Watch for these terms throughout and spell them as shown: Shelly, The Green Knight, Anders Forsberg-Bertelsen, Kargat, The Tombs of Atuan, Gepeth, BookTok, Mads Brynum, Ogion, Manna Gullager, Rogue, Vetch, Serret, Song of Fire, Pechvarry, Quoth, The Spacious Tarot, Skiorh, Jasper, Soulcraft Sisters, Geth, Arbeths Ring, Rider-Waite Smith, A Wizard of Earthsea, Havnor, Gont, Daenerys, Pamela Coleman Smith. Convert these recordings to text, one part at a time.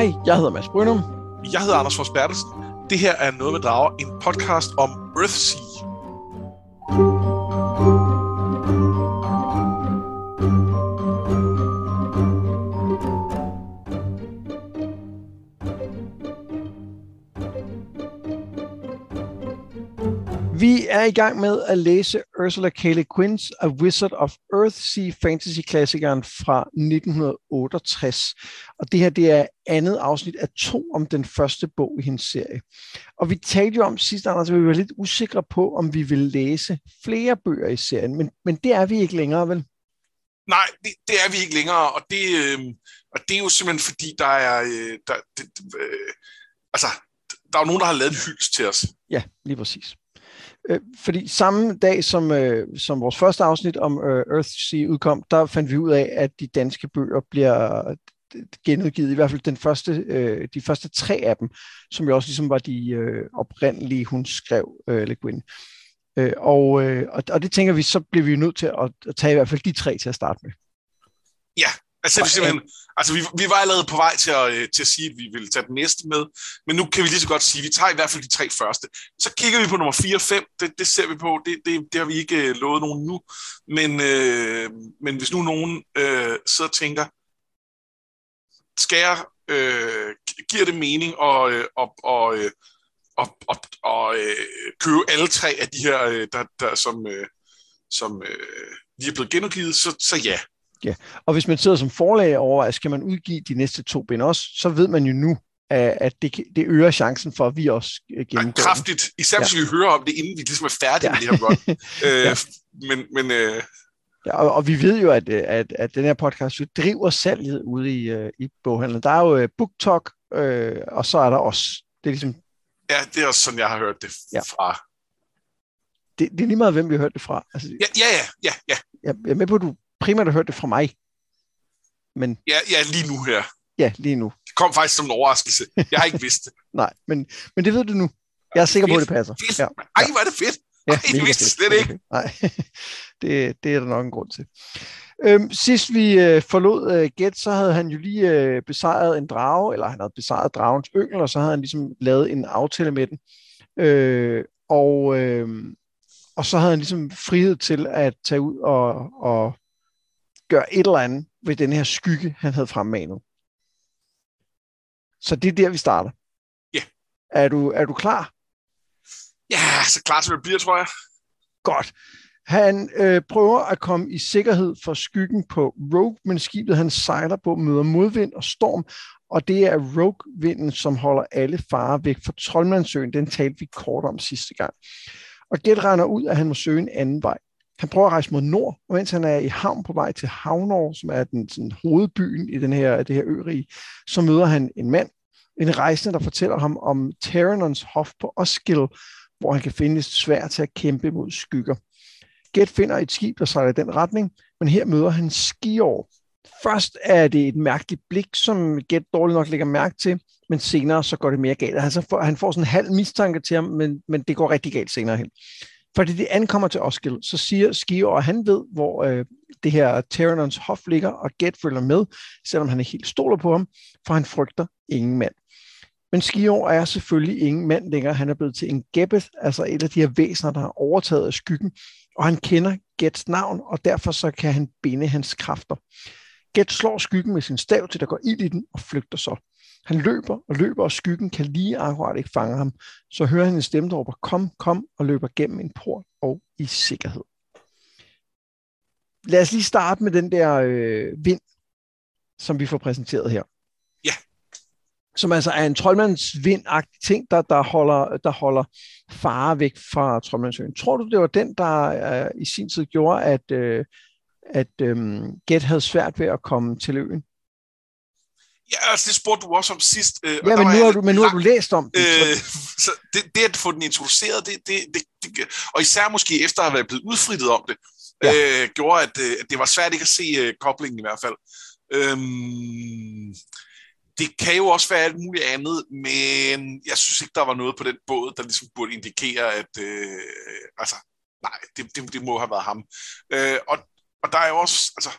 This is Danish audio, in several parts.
Hej, jeg hedder Mads Brynum. Jeg hedder Anders Forsberg-Bertelsen. Det her er Noget med Drager, en podcast om Earthsea. Vi er i gang med at læse Ursula K. Le Guins A Wizard of Earthsea fantasy-klassikeren fra 1968. Og det her, det er andet afsnit af 2 om den første bog i hendes serie. Og vi talte jo om sidst, Anders, at vi var lidt usikre på, om vi ville læse flere bøger i serien. Men det er vi ikke længere, vel? Nej, det er vi ikke længere. Og det er jo simpelthen fordi, der er jo nogen, der har lavet en hyldest til os. Ja, lige præcis. Fordi samme dag, som vores første afsnit om Earthsea udkom, der fandt vi ud af, at de danske bøger bliver genudgivet, i hvert fald de første 3 af dem, som jo også ligesom var de oprindelige, hun skrev, Le Guin. Og det tænker vi, så bliver vi nødt til at tage i hvert fald de 3 til at starte med. Ja, altså vi var allerede på vej til at sige, at vi ville tage den næste med, men nu kan vi lige så godt sige, at vi tager i hvert fald de 3 første. Så kigger vi på nummer 4 og 5, det ser vi på, det har vi ikke lovet nogen nu, men hvis nu nogen sidder og tænker, giver det mening at købe alle 3 af de her, der, som lige er blevet genudgivet, så ja. Ja, og hvis man sidder som forlag og overvejer, skal man udgive de næste 2 bind også, så ved man jo nu, at det øger chancen for, at vi også gennemgår det. Kraftigt, især hvis vi hører om det, inden vi ligesom er færdige med det her run. Ja, og vi ved jo, at den her podcast jo driver salget ude i boghandlen. Der er jo BookTok, og så er der os. Det er ligesom... Ja, det er også sådan, jeg har hørt det fra. Det er lige meget, hvem vi har hørt det fra. Altså, ja. Jeg er med på, at du primært har hørt det fra mig. Men... Ja, lige nu her. Ja, lige nu. Det kom faktisk som en overraskelse. Jeg har ikke vidst det. Nej, men det ved du nu. Jeg er sikker på, at det passer. Ja. Ej, hvor er det fedt. Ja, ej, det vidste slet ikke. Nej, det er der nok en grund til. Sidst vi forlod Geth, så havde han jo lige besejret en drage, eller han havde besejret dragens yngel, og så havde han ligesom lavet en aftale med den. Og så havde han ligesom frihed til at tage ud og gøre et eller andet ved den her skygge, han havde fremmanet. Så det er der, vi starter. Ja. Yeah. Er du klar? Ja, så klar som jeg bliver, tror jeg. Godt. Han prøver at komme i sikkerhed for skyggen på Rogue, men skibet, han sejler på, møder modvind og storm, og det er Rogue-vinden, som holder alle farer væk fra Troldmandsøen. Den talte vi kort om sidste gang. Og Geth regner ud, at han må søge en anden vej. Han prøver at rejse mod nord, og mens han er i havn på vej til Havnor, som er den hovedbyen i det her ørige, så møder han en mand, en rejsende, der fortæller ham om Terrenons hof på Osskil, hvor han kan finde et sværd til at kæmpe mod skygger. Geth finder et skib, der sejler i den retning, men her møder han Skiorh. Først er det et mærkeligt blik, som Geth dårligt nok lægger mærke til, men senere så går det mere galt. Han får sådan en halv mistanke til ham, men det går rigtig galt senere hen. Fordi det ankommer til Osskil, så siger Skiorh, at han ved, hvor det her Terrenons hof ligger, og Geth følger med, selvom han ikke helt stoler på ham, for han frygter ingen mand. Men Skiorh er selvfølgelig ingen mand længere. Han er blevet til en Gepeth, altså et af de her væsener, der har overtaget af skyggen, og han kender Geths navn, og derfor så kan han binde hans kræfter. Geth slår skyggen med sin stav til, der går ild i den, og flygter så. Han løber, og skyggen kan lige akkurat ikke fange ham. Så hører han en stemme, der råber, kom, kom, og løber gennem en port og i sikkerhed. Lad os lige starte med den der vind, som vi får præsenteret her. Ja. Som altså er en troldmandsvindagtig ting, der holder farer væk fra Troldmandsøen. Tror du, det var den, der i sin tid gjorde, at Geth havde svært ved at komme til øen? Ja, altså det spurgte du også om sidst. Men nu har du læst om det. Så det at få den introduceret, og især måske efter at have været blevet udfrittet om det, gjorde, at det var svært ikke at se koblingen i hvert fald. Det kan jo også være alt muligt andet, men jeg synes ikke, der var noget på den båd, der ligesom burde indikere, at nej, det må have været ham. Og der er jo også, altså,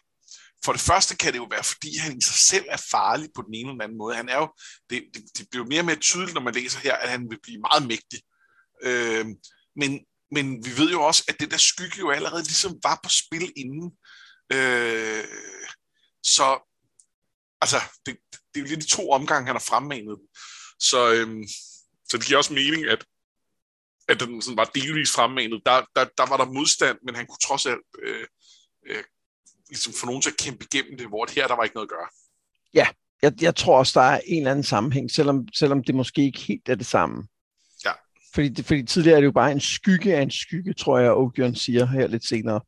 For det første kan det jo være, fordi han i sig selv er farlig på den ene eller den anden måde. Han er jo, det bliver jo mere og mere tydeligt, når man læser her, at han vil blive meget mægtig. Men vi ved jo også, at det der skygge jo allerede ligesom var på spil inden. Så altså, det er jo lidt de to omgange, han har fremmanet. Så det giver også mening, at den sådan var delvis fremmanet. Der var der modstand, men han kunne trods alt ligesom få nogen til at kæmpe igennem det, hvor det her, der var ikke noget at gøre. Ja, jeg tror også, der er en eller anden sammenhæng, selvom det måske ikke helt er det samme. Ja. Fordi tidligere er det jo bare en skygge af en skygge, tror jeg, Ogion siger her lidt senere.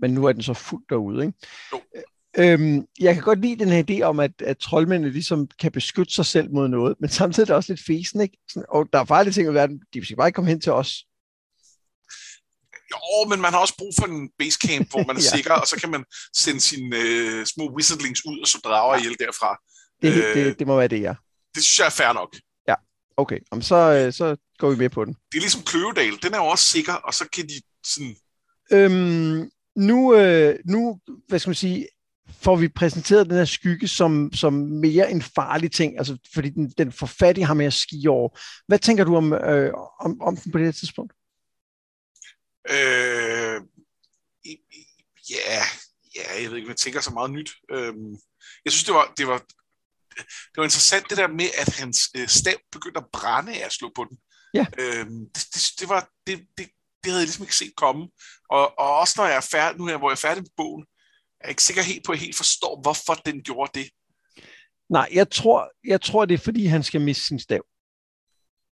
Men nu er den så fuldt derude, ikke? Jo. Jeg kan godt lide den her idé om, at troldmændene ligesom kan beskytte sig selv mod noget, men samtidig er det også lidt fesen, ikke? Sådan, og der er farlige ting i verden, de skal bare ikke komme hen til os. Jo, men man har også brug for en basecamp, hvor man er ja. Sikker, og så kan man sende sine små wizardlings ud, og så drager ihjel derfra. Det må være det, ja. Det synes jeg er fair nok. Ja, okay. Jamen, så går vi med på den. Det er ligesom Kløvedal, den er jo også sikker, og så kan de sådan... Nu, hvad skal man sige... får vi præsenteret den her skygge som mere en farlig ting, altså fordi den får fat i ham med at Skiorh. Hvad tænker du om den på det her tidspunkt? Jeg ved ikke, jeg tænker så meget nyt. Jeg synes, det var interessant det der med, at hans stav begyndte at brænde af at slå på den. Ja. Det havde jeg ligesom ikke set komme. Og også når jeg er færdig, nu her, hvor jeg er færdig med bogen, jeg er ikke sikker helt på, at jeg helt forstår, hvorfor den gjorde det. Nej, jeg tror det er, fordi han skal miste sin stav.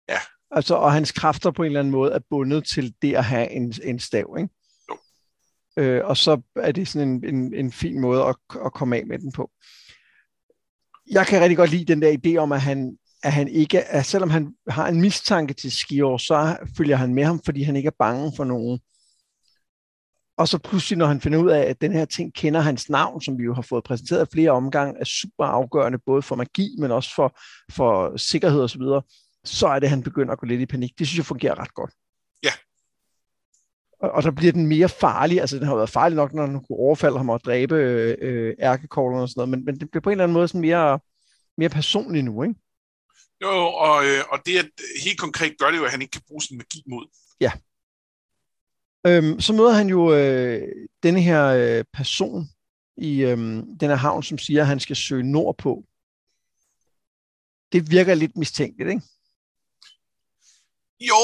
Ja. Altså, og hans kræfter på en eller anden måde er bundet til det at have en stav, ikke? Jo. Og så er det sådan en fin måde at komme af med den på. Jeg kan rigtig godt lide den der idé om, at han ikke er, selvom han har en mistanke til Skiorh, så følger han med ham, fordi han ikke er bange for nogen. Og så pludselig, når han finder ud af, at den her ting kender hans navn, som vi jo har fået præsenteret flere omgange, er super afgørende, både for magi, men også for sikkerhed osv., så er det, han begynder at gå lidt i panik. Det synes jeg fungerer ret godt. Ja. Og der bliver den mere farlig. Altså, den har været farlig nok, når han kunne overfalde ham og dræbe ærkekoglerne og sådan noget, men det bliver på en eller anden måde sådan mere personlig nu, ikke? Jo, og det at helt konkret gør det jo, at han ikke kan bruge sin magi mod. Ja. Så møder han jo denne her person i den her havn, som siger, at han skal søge nordpå. Det virker lidt mistænkeligt, ikke? Jo,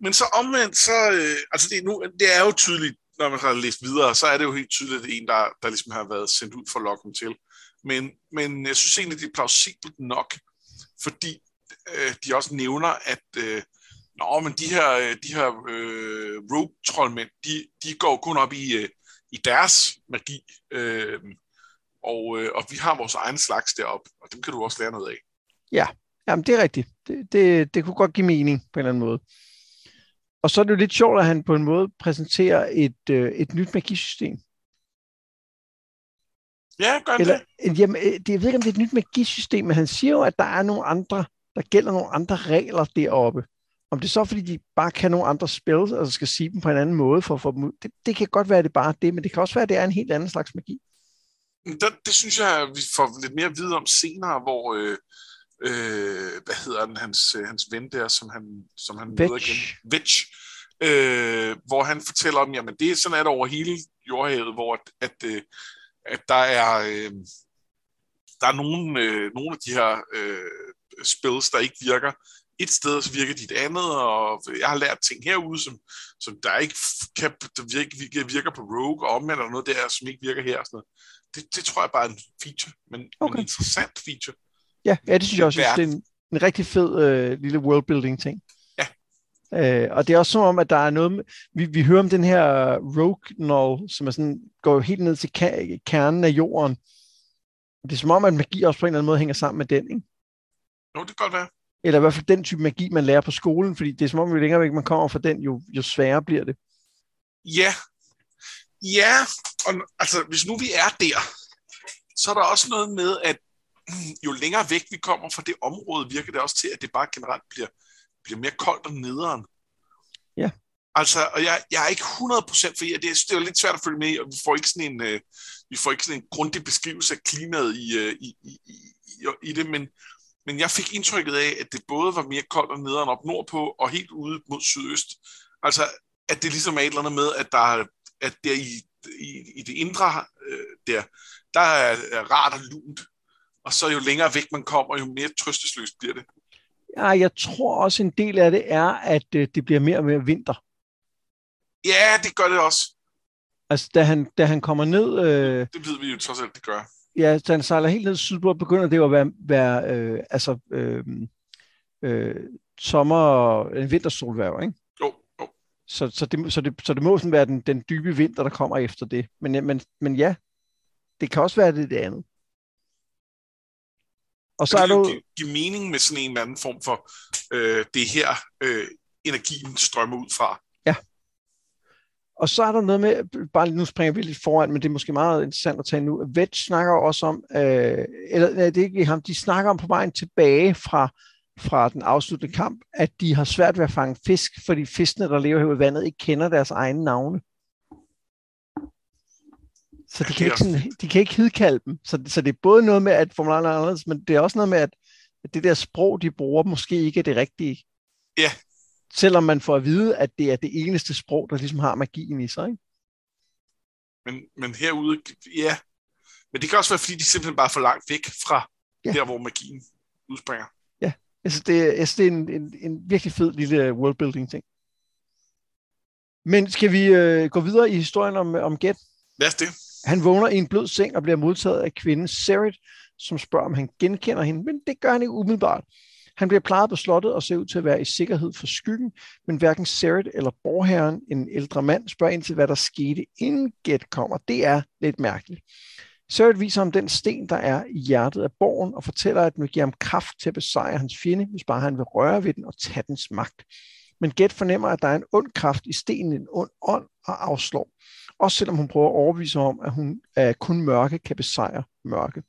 men så omvendt, altså det er jo tydeligt, når man har læst videre, så er det jo helt tydeligt, at det er en, der ligesom har været sendt ud for at lokke dem til. Men jeg synes egentlig, det er plausibelt nok, fordi de også nævner, at... men de her rogue-troldmænd, de går kun op i deres magi, og vi har vores egen slags deroppe, og dem kan du også lære noget af. Ja, jamen det er rigtigt. Det kunne godt give mening på en eller anden måde. Og så er det jo lidt sjovt, at han på en måde præsenterer et nyt magisystem. Ja, gør det. Jamen, jeg ved ikke, om det er et nyt magisystem, men han siger jo, at der er nogle andre, der gælder nogle andre regler deroppe. Om det så er, fordi de bare kan nogle andre spells, altså skal sige dem på en anden måde for at få dem ud. Det kan godt være, at det bare er det, men det kan også være, at det er en helt anden slags magi. Det synes jeg, vi får lidt mere at vide om senere, hvor, hans ven der, som han møder igen. Vetch. Hvor han fortæller om, jamen det er sådan, at over hele jordhavet, hvor at der er nogle af de her spells, der ikke virker, et sted, så virker de et andet, og jeg har lært ting herude, som der ikke virker på Rogue, og omvendt eller noget der, som ikke virker her. Og sådan noget. Det tror jeg bare er en feature, men en interessant feature. Ja, det synes jeg også. Det er en rigtig fed lille worldbuilding-ting. Ja. Og det er også som om, at der er noget... Vi hører om den her Rogue-knoll, som er sådan, går jo helt ned til kernen af jorden. Det er som om, at magi også på en eller anden måde hænger sammen med den, ikke? Jo, det kan godt være. Eller i hvert fald den type magi, man lærer på skolen, fordi det er som om, jo længere væk man kommer fra den, jo sværere bliver det. Ja. Ja, og altså, hvis nu vi er der, så er der også noget med, at jo længere væk vi kommer fra det område, virker det også til, at det bare generelt bliver mere koldt og nederen. Ja. Altså, og jeg er ikke 100%, fordi det er lidt svært at følge med, og vi får ikke sådan en grundig beskrivelse af klimaet i det, men jeg fik indtrykket af, at det både var mere koldt og nederen op nordpå, og helt ude mod sydøst. Altså, at det ligesom er et eller andet med, at der i det indre, der er rart og lunt, og så jo længere væk man kommer, jo mere trøstesløst bliver det. Ja, jeg tror også en del af det er, at det bliver mere og mere vinter. Ja, det gør det også. Altså, da han kommer ned... det ved vi jo trods alt, det gør. Ja, da han sejler helt ned sydpå, begynder det jo at være sommer... En vintersolværv, ikke? Jo. Så det må sådan være den dybe vinter, der kommer efter det. Men ja, det kan også være det andet. Og så er det jo give mening med sådan en eller anden form for det her energien strømmer ud fra. Ja. Og så er der noget med, bare nu springer vi lidt foran, men det er måske meget interessant at tage nu. Vetch snakker også om, eller nej, det er ikke ham, de snakker om på vejen tilbage fra den afsluttende kamp, at de har svært ved at fange fisk, fordi fiskene, der lever herude i vandet, ikke kender deres egne navne. Så de kan ikke hidkalde dem. Så det er både noget med, at formulerne er anderledes, men det er også noget med, at det der sprog, de bruger, måske ikke er det rigtige. Ja. Yeah. Selvom man får at vide, at det er det eneste sprog, der ligesom har magien i sig, ikke? Men herude, ja. Men det kan også være, fordi de simpelthen bare er for langt væk fra der, hvor magien udspringer. Ja, altså det er en virkelig fed lille worldbuilding-ting. Men skal vi gå videre i historien om Geth? Lad os det. Han vågner i en blød seng og bliver modtaget af kvinden Serret, som spørger, om han genkender hende, men det gør han ikke umiddelbart. Han bliver plejet på slottet og ser ud til at være i sikkerhed for skyggen, men hverken Serret eller borgherren, en ældre mand, spørger ind til, hvad der skete, inden Geth kommer. Det er lidt mærkeligt. Serret viser ham den sten, der er i hjertet af borgen, og fortæller, at den vil give ham kraft til at besejre hans fjende, hvis bare han vil røre ved den og tage dens magt. Men Geth fornemmer, at der er en ond kraft i stenen, en ond ånd, og afslår. Også selvom hun prøver at overbevise ham om, at kun mørke kan besejre mørke.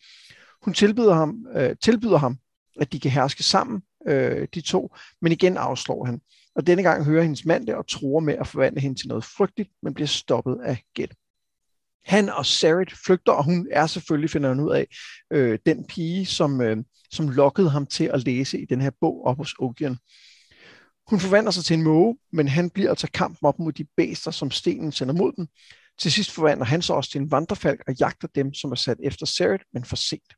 Hun tilbyder ham, at de kan herske sammen, de to, men igen afslår han. Og denne gang hører hendes mand det og tror med at forvandle hende til noget frygteligt, men bliver stoppet af Geth. Han og Serret flygter, og hun er selvfølgelig, finder hun ud af, den pige, som lokkede ham til at læse i den her bog op hos Ogion. Hun forvandler sig til en måge, men han bliver at tage kampen op mod de bæster, som stenen sender mod dem. Til sidst forvandler han sig også til en vandrefalk og jagter dem, som er sat efter Serret, men for sent.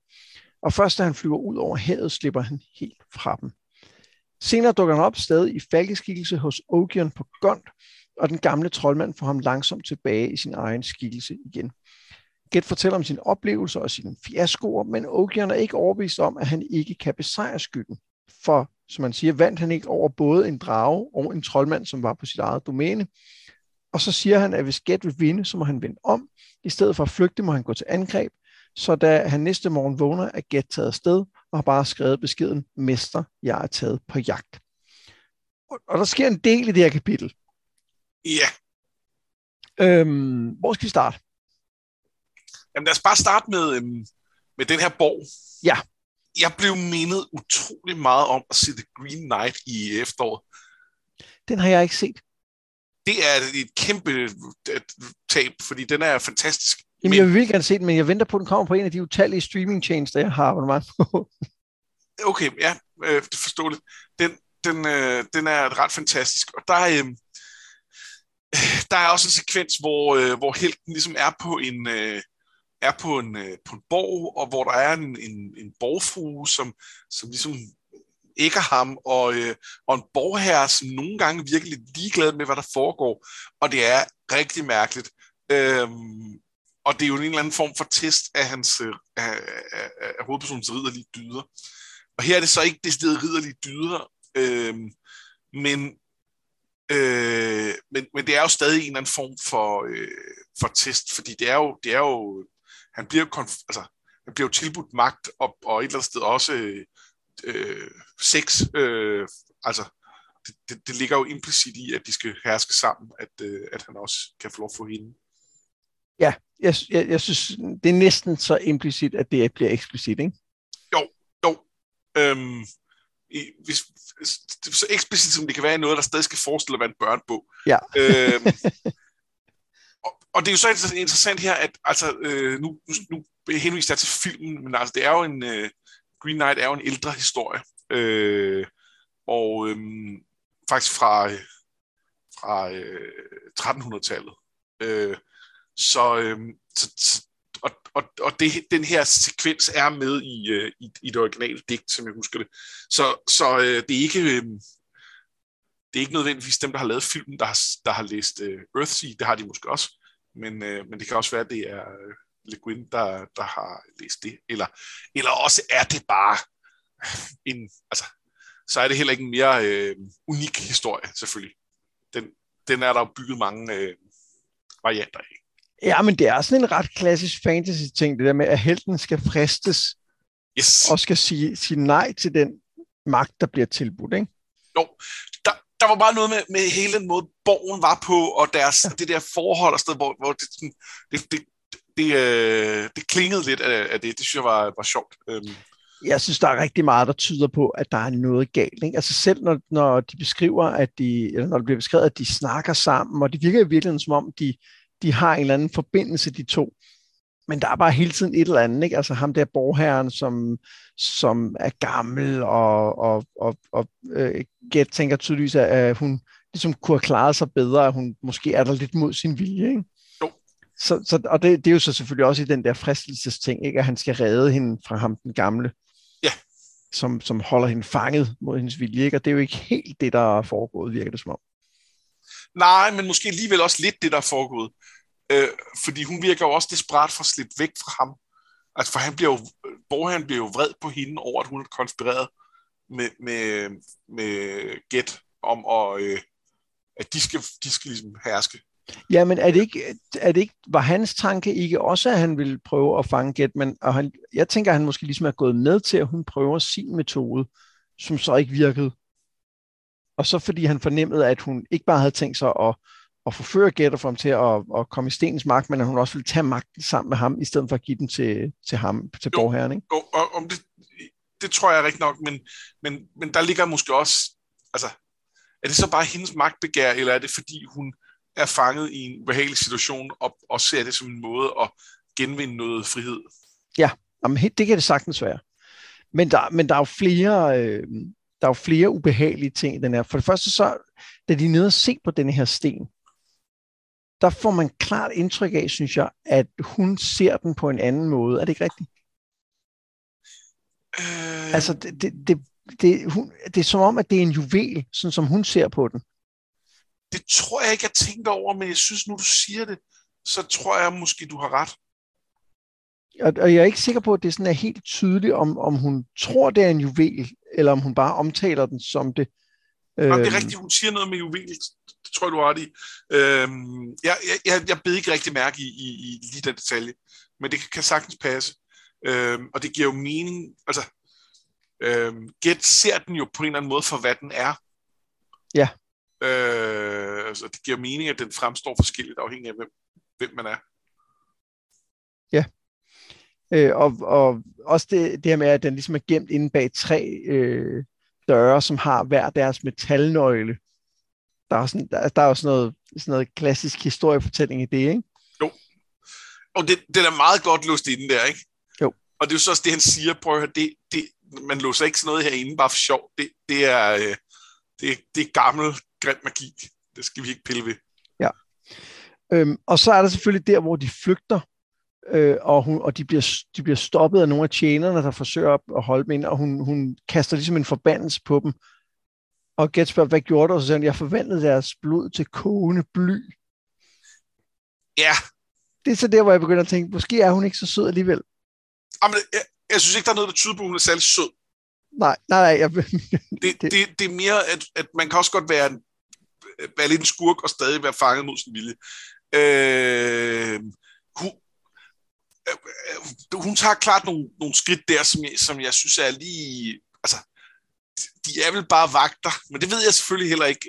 Og først da han flyver ud over havet, slipper han helt fra dem. Senere dukker han op stadig i falkeskikkelse hos Ogion på Gont, og den gamle troldmand får ham langsomt tilbage i sin egen skikkelse igen. Geth fortæller om sine oplevelser og sine fiaskoer, men Ogion er ikke overbevist om, at han ikke kan besejre skyggen, for som man siger, vandt han ikke over både en drage og en troldmand, som var på sit eget domæne. Og så siger han, at hvis Geth vil vinde, så må han vende om. I stedet for at flygte, må han gå til angreb. Så da han næste morgen vågner, er Geth taget afsted og har bare skrevet beskeden, mester, jeg er taget på jagt. Og der sker en del i det her kapitel. Ja. Hvor skal vi starte? Jamen lad os bare starte med den her borg. Ja. Jeg blev mindet utrolig meget om at se The Green Knight i efteråret. Den har jeg ikke set. Det er et kæmpe tab, fordi den er fantastisk. Jamen, jeg vil virkelig gerne se den, men jeg venter på, at den kommer på en af de utallige streaming-tjenester, jeg har abonnement på. Okay, ja, det forstår det. Den er ret fantastisk. Og der er også en sekvens, hvor helten ligesom er på en borg, og hvor der er en borgfrue, som ligesom ægger ham, og en borgherre, som nogle gange virker lidt ligeglad med, hvad der foregår, og det er rigtig mærkeligt. Og det er jo en eller anden form for test af hans af hovedpersonens ridderlige dyder. Og her er det så ikke det sted ridderlige dyder, men det er jo stadig en eller anden form for test, fordi det er jo han bliver jo tilbudt magt og et eller andet sted også sex. Det ligger jo implicit i, at de skal herske sammen, at han også kan få lov at få hende. Ja, jeg synes, det er næsten så implicit, at det bliver eksplicit, ikke? Jo. så eksplicit som det kan være noget, der stadig skal forestille at være en børnebog. Ja. Og det er jo så interessant her, at altså, nu henviser jeg til filmen, men altså, det er jo en, Green Knight er jo en ældre historie, og faktisk fra 1300-tallet. Og den her sekvens er med i det originale digt, som jeg husker det. Så det er ikke... Det er ikke nødvendigvis dem, der har lavet filmen, der har læst Earthsea. Det har de måske også. Men det kan også være, at det er Le Guin, der har læst det. Eller også er det bare en... Altså, så er det heller ikke en mere unik historie, selvfølgelig. Den er der jo bygget mange varianter af. Ja, men det er sådan en ret klassisk fantasy-ting, det der med, at helten skal fristes og skal sige nej til den magt, der bliver tilbudt, ikke? Jo, der var bare noget med hele den måde, borgen var på, og deres, det der forhold og sted, hvor det klingede lidt af det. Det synes jeg var sjovt. Jeg synes, der er rigtig meget, der tyder på, at der er noget galt, ikke? Altså selv når de beskriver, at når det bliver beskrevet, at de snakker sammen, og det virker i virkeligheden, som om de har en eller anden forbindelse, de to. Men der er bare hele tiden et eller andet, ikke? Altså ham der borgherren, som er gammel, og Geth tænker tydeligvis, at hun ligesom kunne have klaret sig bedre, at hun måske er der lidt mod sin vilje, ikke? Jo. Og det er jo så selvfølgelig også i den der fristelsesting, ikke? At han skal redde hende fra ham, den gamle. Ja. Som holder hende fanget mod hendes vilje, ikke? Og det er jo ikke helt det, der er foregået, virker det som om. Nej, men måske alligevel også lidt det, der er foregået. Fordi hun virker jo også desperat for at slippe væk fra ham. Altså, for borgherren bliver jo vred på hende over, at hun er konspireret med Geth om, at de skal ligesom herske. Ja, men var hans tanke ikke også, at han ville prøve at fange Geth? Men jeg tænker, at han måske ligesom er gået med til, at hun prøver sin metode, som så ikke virkede. Og så fordi han fornemmede, at hun ikke bare havde tænkt sig at forføre Geth frem til at komme i stenens magt, men at hun også ville tage magten sammen med ham, i stedet for at give den til ham, til borgherren, ikke? Jo, og det tror jeg rigtig nok, men der ligger måske også, altså, er det så bare hendes magtbegær, eller er det fordi hun er fanget i en ubehagelig situation, og ser det som en måde at genvinde noget frihed? Ja, jamen, det kan det sagtens være. Men der er jo flere... Der er jo flere ubehagelige ting i den her. For det første så, da de er nede og se på den her sten, der får man klart indtryk af, synes jeg, at hun ser den på en anden måde. Er det ikke rigtigt? Altså, det er som om, at det er en juvel, sådan som hun ser på den. Det tror jeg ikke, jeg tænker over, men jeg synes, nu du siger det, så tror jeg måske, du har ret. Og jeg er ikke sikker på, at det sådan er helt tydeligt, om hun tror, det er en juvel, eller om hun bare omtaler den som det. Jamen, det er rigtigt, hun siger noget med juvel, det tror jeg, du har ret i. Jeg beder ikke rigtig mærke i lige den detalje, men det kan sagtens passe. Og det giver jo mening, altså, Geth ser den jo på en eller anden måde for, hvad den er. Ja. Så det giver mening, at den fremstår forskelligt, afhængig af, hvem man er. Ja. Og også det her med, at den ligesom er gemt inde bag tre døre, som har hver deres metalnøgle. Der er jo sådan noget klassisk historiefortælling i det, ikke? Jo. Og den er meget godt låst inde der, ikke? Jo. Og det er jo så også det, han siger, prøv at høre, man låser ikke sådan noget herinde bare for sjov. Det er gammel, grim magi. Det skal vi ikke pille ved. Ja. Og så er der selvfølgelig der, hvor de flygter. Og de bliver stoppet af nogle af tjenerne, der forsøger at holde dem ind, og hun kaster ligesom en forbandelse på dem. Og Geth spørger, hvad gjorde du? Og så siger hun, jeg forvandlede deres blod til kogende bly. Ja. Det er så der, hvor jeg begynder at tænke, måske er hun ikke så sød alligevel. Jamen, jeg synes ikke, der er noget, der tyder på, at hun er særlig sød. Nej. Det er mere, at man kan også godt være lidt en skurk og stadig være fanget mod sin vilje. Hun tager klart nogle skridt der, som jeg synes er lige... Altså, de er vel bare vagter, men det ved jeg selvfølgelig heller ikke.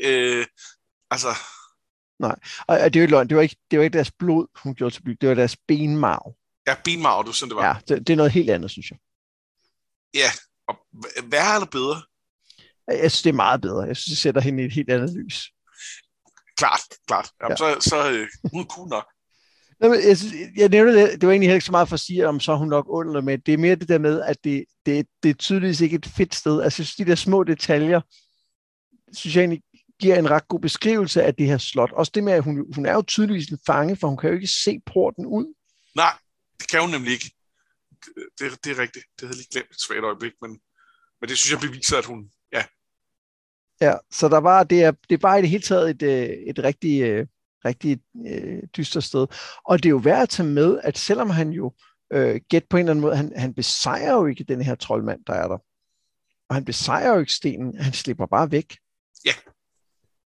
Nej, og det er jo løgn. Det var ikke deres blod, hun gjorde til bly. Det var deres benmarv. Ja, benmarv, du sådan det var. Ja, det er noget helt andet, synes jeg. Ja, og værre eller bedre? Jeg synes, det er meget bedre. Jeg synes, det sætter hende i et helt andet lys. Klart. Jamen, ja. Så hun kunne nok. Jamen, jeg nævnte det. Det var egentlig ikke så meget for at sige, om så hun nok under med. Det er mere det der med, at det er tydeligvis ikke et fedt sted. Altså, jeg synes, de der små detaljer, synes jeg egentlig giver en ret god beskrivelse af det her slot. Også det med, at hun er jo tydeligvis en fange, for hun kan jo ikke se porten ud. Nej, det kan hun nemlig ikke. Det er rigtigt. Det havde jeg lige glemt et svært øjeblik, men det synes jeg beviser, at hun... Ja, så der var, det er bare i det hele taget et rigtig dystert sted. Og det er jo værd at tage med, at selvom han jo Geth på en eller anden måde, han besejrer jo ikke den her troldmand, der er der. Og han besejrer jo ikke stenen, han slipper bare væk. Ja.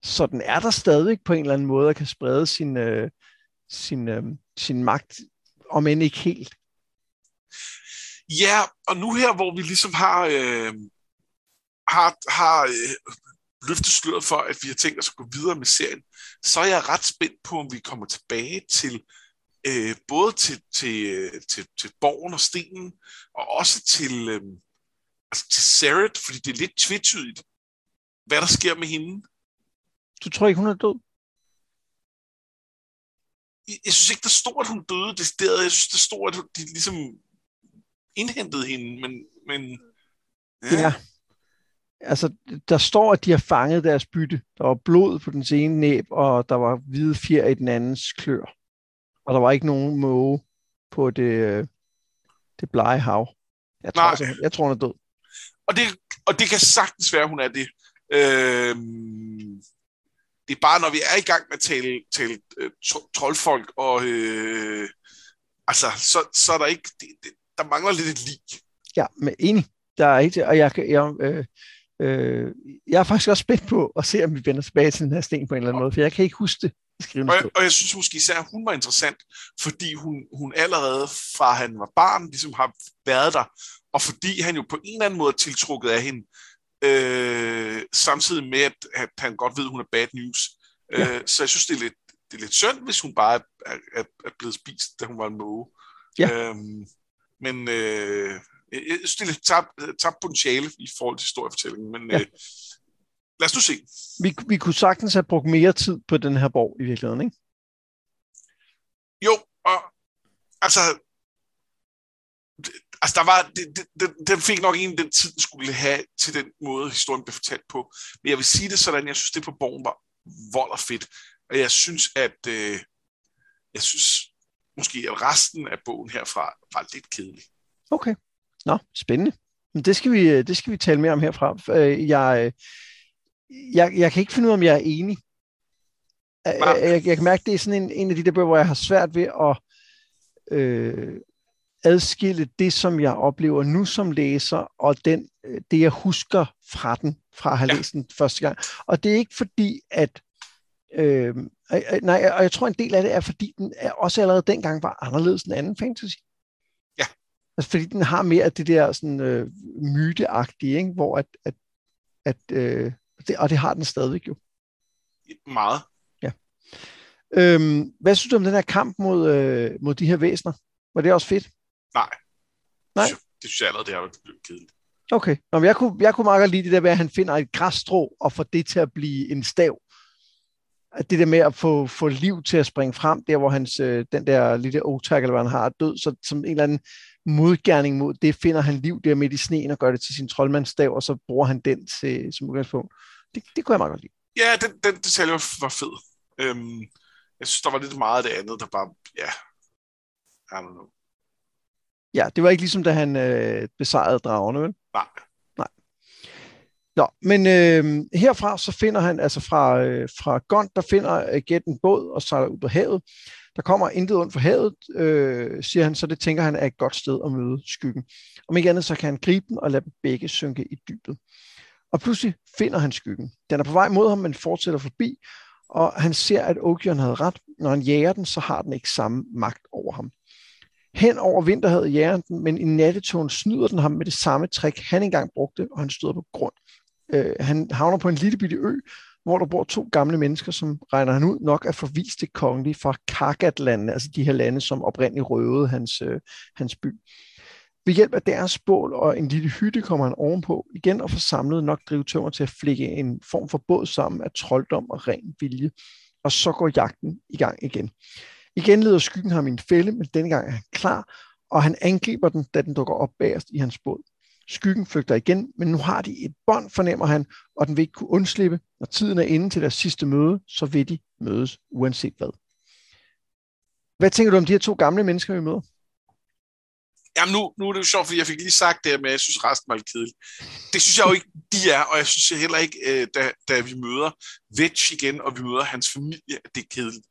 Så den er der stadig på en eller anden måde, og kan sprede sin magt, om end ikke helt. Ja, og nu her, hvor vi ligesom har løftet sløret for, at vi har tænkt os at gå videre med serien, så er jeg ret spændt på, om vi kommer tilbage til både til borgen og stenen, og også til Serret, fordi det er lidt tvetydigt, hvad der sker med hende. Du tror ikke, hun er død? Jeg synes ikke, der stod, at hun døde decideret. Jeg synes, der stod, at de ligesom indhentede hende, men ja. Altså, der står, at de har fanget deres bytte. Der var blod på den ene næb, og der var hvide fjer i den andens klør. Og der var ikke nogen måge på det blege hav. Jeg tror, hun er død. Og det kan sagtens være, hun er det. Det er bare, når vi er i gang med at tale troldfolk, og så er der ikke... Der mangler lidt et lig. Ja, men enig. Der er ikke, og jeg er faktisk også spændt på at se, om vi vender tilbage til den her sten på en eller anden måde, for jeg kan ikke huske det. Og jeg synes måske især, at hun var interessant, fordi hun allerede fra han var barn, ligesom har været der, og fordi han jo på en eller anden måde er tiltrukket af hende, samtidig med, at han godt ved, at hun er bad news. Ja. Så jeg synes, det er lidt synd, hvis hun bare er blevet spist, da hun var en måge. Ja. Jeg synes, det er lidt tabt potentiale i forhold til historiefortællingen, men lad os nu se. Vi kunne sagtens have brugt mere tid på den her borg i virkeligheden, ikke? Jo, og altså der var, den fik nok en den tid, den skulle have til den måde, historien blev fortalt på. Men jeg vil sige det sådan, jeg synes, det på borgen var vold og fedt. Og jeg synes, at måske, at resten af bogen herfra var lidt kedelig. Okay. Nå, spændende. Men det skal vi tale mere om herfra. Jeg kan ikke finde ud af, om jeg er enig. Jeg kan mærke, det er sådan en af de der bøger, hvor jeg har svært ved at adskille det, som jeg oplever nu som læser, og det, jeg husker fra at have læst den første gang. Og det er ikke fordi, at... og jeg tror, en del af det er, fordi den også allerede dengang var anderledes end anden fantasy. Altså, fordi den har mere af det der sådan, myteagtige, ikke? Hvor det har den stadigvæk jo. Meget. Ja. Hvad synes du om den her kamp mod de her væsener? Var det også fedt? Nej. Det synes jeg allerede, det har blevet kedeligt. Okay. Nå, men jeg kunne meget godt lide det der med, at han finder et græsstrå og får det til at blive en stav. Det der med at få liv til at springe frem, der hvor hans, den der lille otak, eller hvad han har, er død, så som en eller anden modgerning mod det, finder han liv der midt i sneen og gør det til sin troldmandsstav, og så bruger han den som udgangspunkt. Det kunne jeg meget godt lide. Ja, den detalje var fed. Jeg synes, der var lidt meget af det andet, der bare, I don't know. Ja, det var ikke ligesom, da han besejrede dragerne, vel? Nej. Nå, men herfra så finder han, altså fra Gont, der finder Geth en båd og sejler ud på havet. Der kommer intet ondt for havet, siger han, så det tænker han er et godt sted at møde skyggen. Om ikke andet, så kan han gribe den og lade dem begge synke i dybet. Og pludselig finder han skyggen. Den er på vej mod ham, men fortsætter forbi, og han ser, at Ogion havde ret. Når han jager den, så har den ikke samme magt over ham. Hen over vinterhavet jager han den, men i nattetogen snyder den ham med det samme trick, han engang brugte, og han støder på grund. Han havner på en lille bitte ø, hvor der bor to gamle mennesker, som regner han ud nok at forvise det kongelige fra Kargatlandene, altså de her lande, som oprindeligt røvede hans by. Ved hjælp af deres bål og en lille hytte kommer han ovenpå igen og får samlet nok drivtømmer til at flække en form for båd sammen af trolddom og ren vilje. Og så går jagten i gang igen. Igen leder skyggen ham i en fælde, men denne gang er han klar, og han angriber den, da den dukker op bagerst i hans båd. Skyggen flygter igen, men nu har de et bånd, fornemmer han, og den vil ikke kunne undslippe. Når tiden er inde til deres sidste møde, så vil de mødes uanset hvad. Hvad tænker du om de her to gamle mennesker, vi møder? Jamen nu er det jo sjovt, fordi jeg fik lige sagt det, men jeg synes resten var lidt kedeligt. Det synes jeg jo ikke, de er, og jeg synes heller ikke, da vi møder Vetch igen, og vi møder hans familie, at det er kedeligt.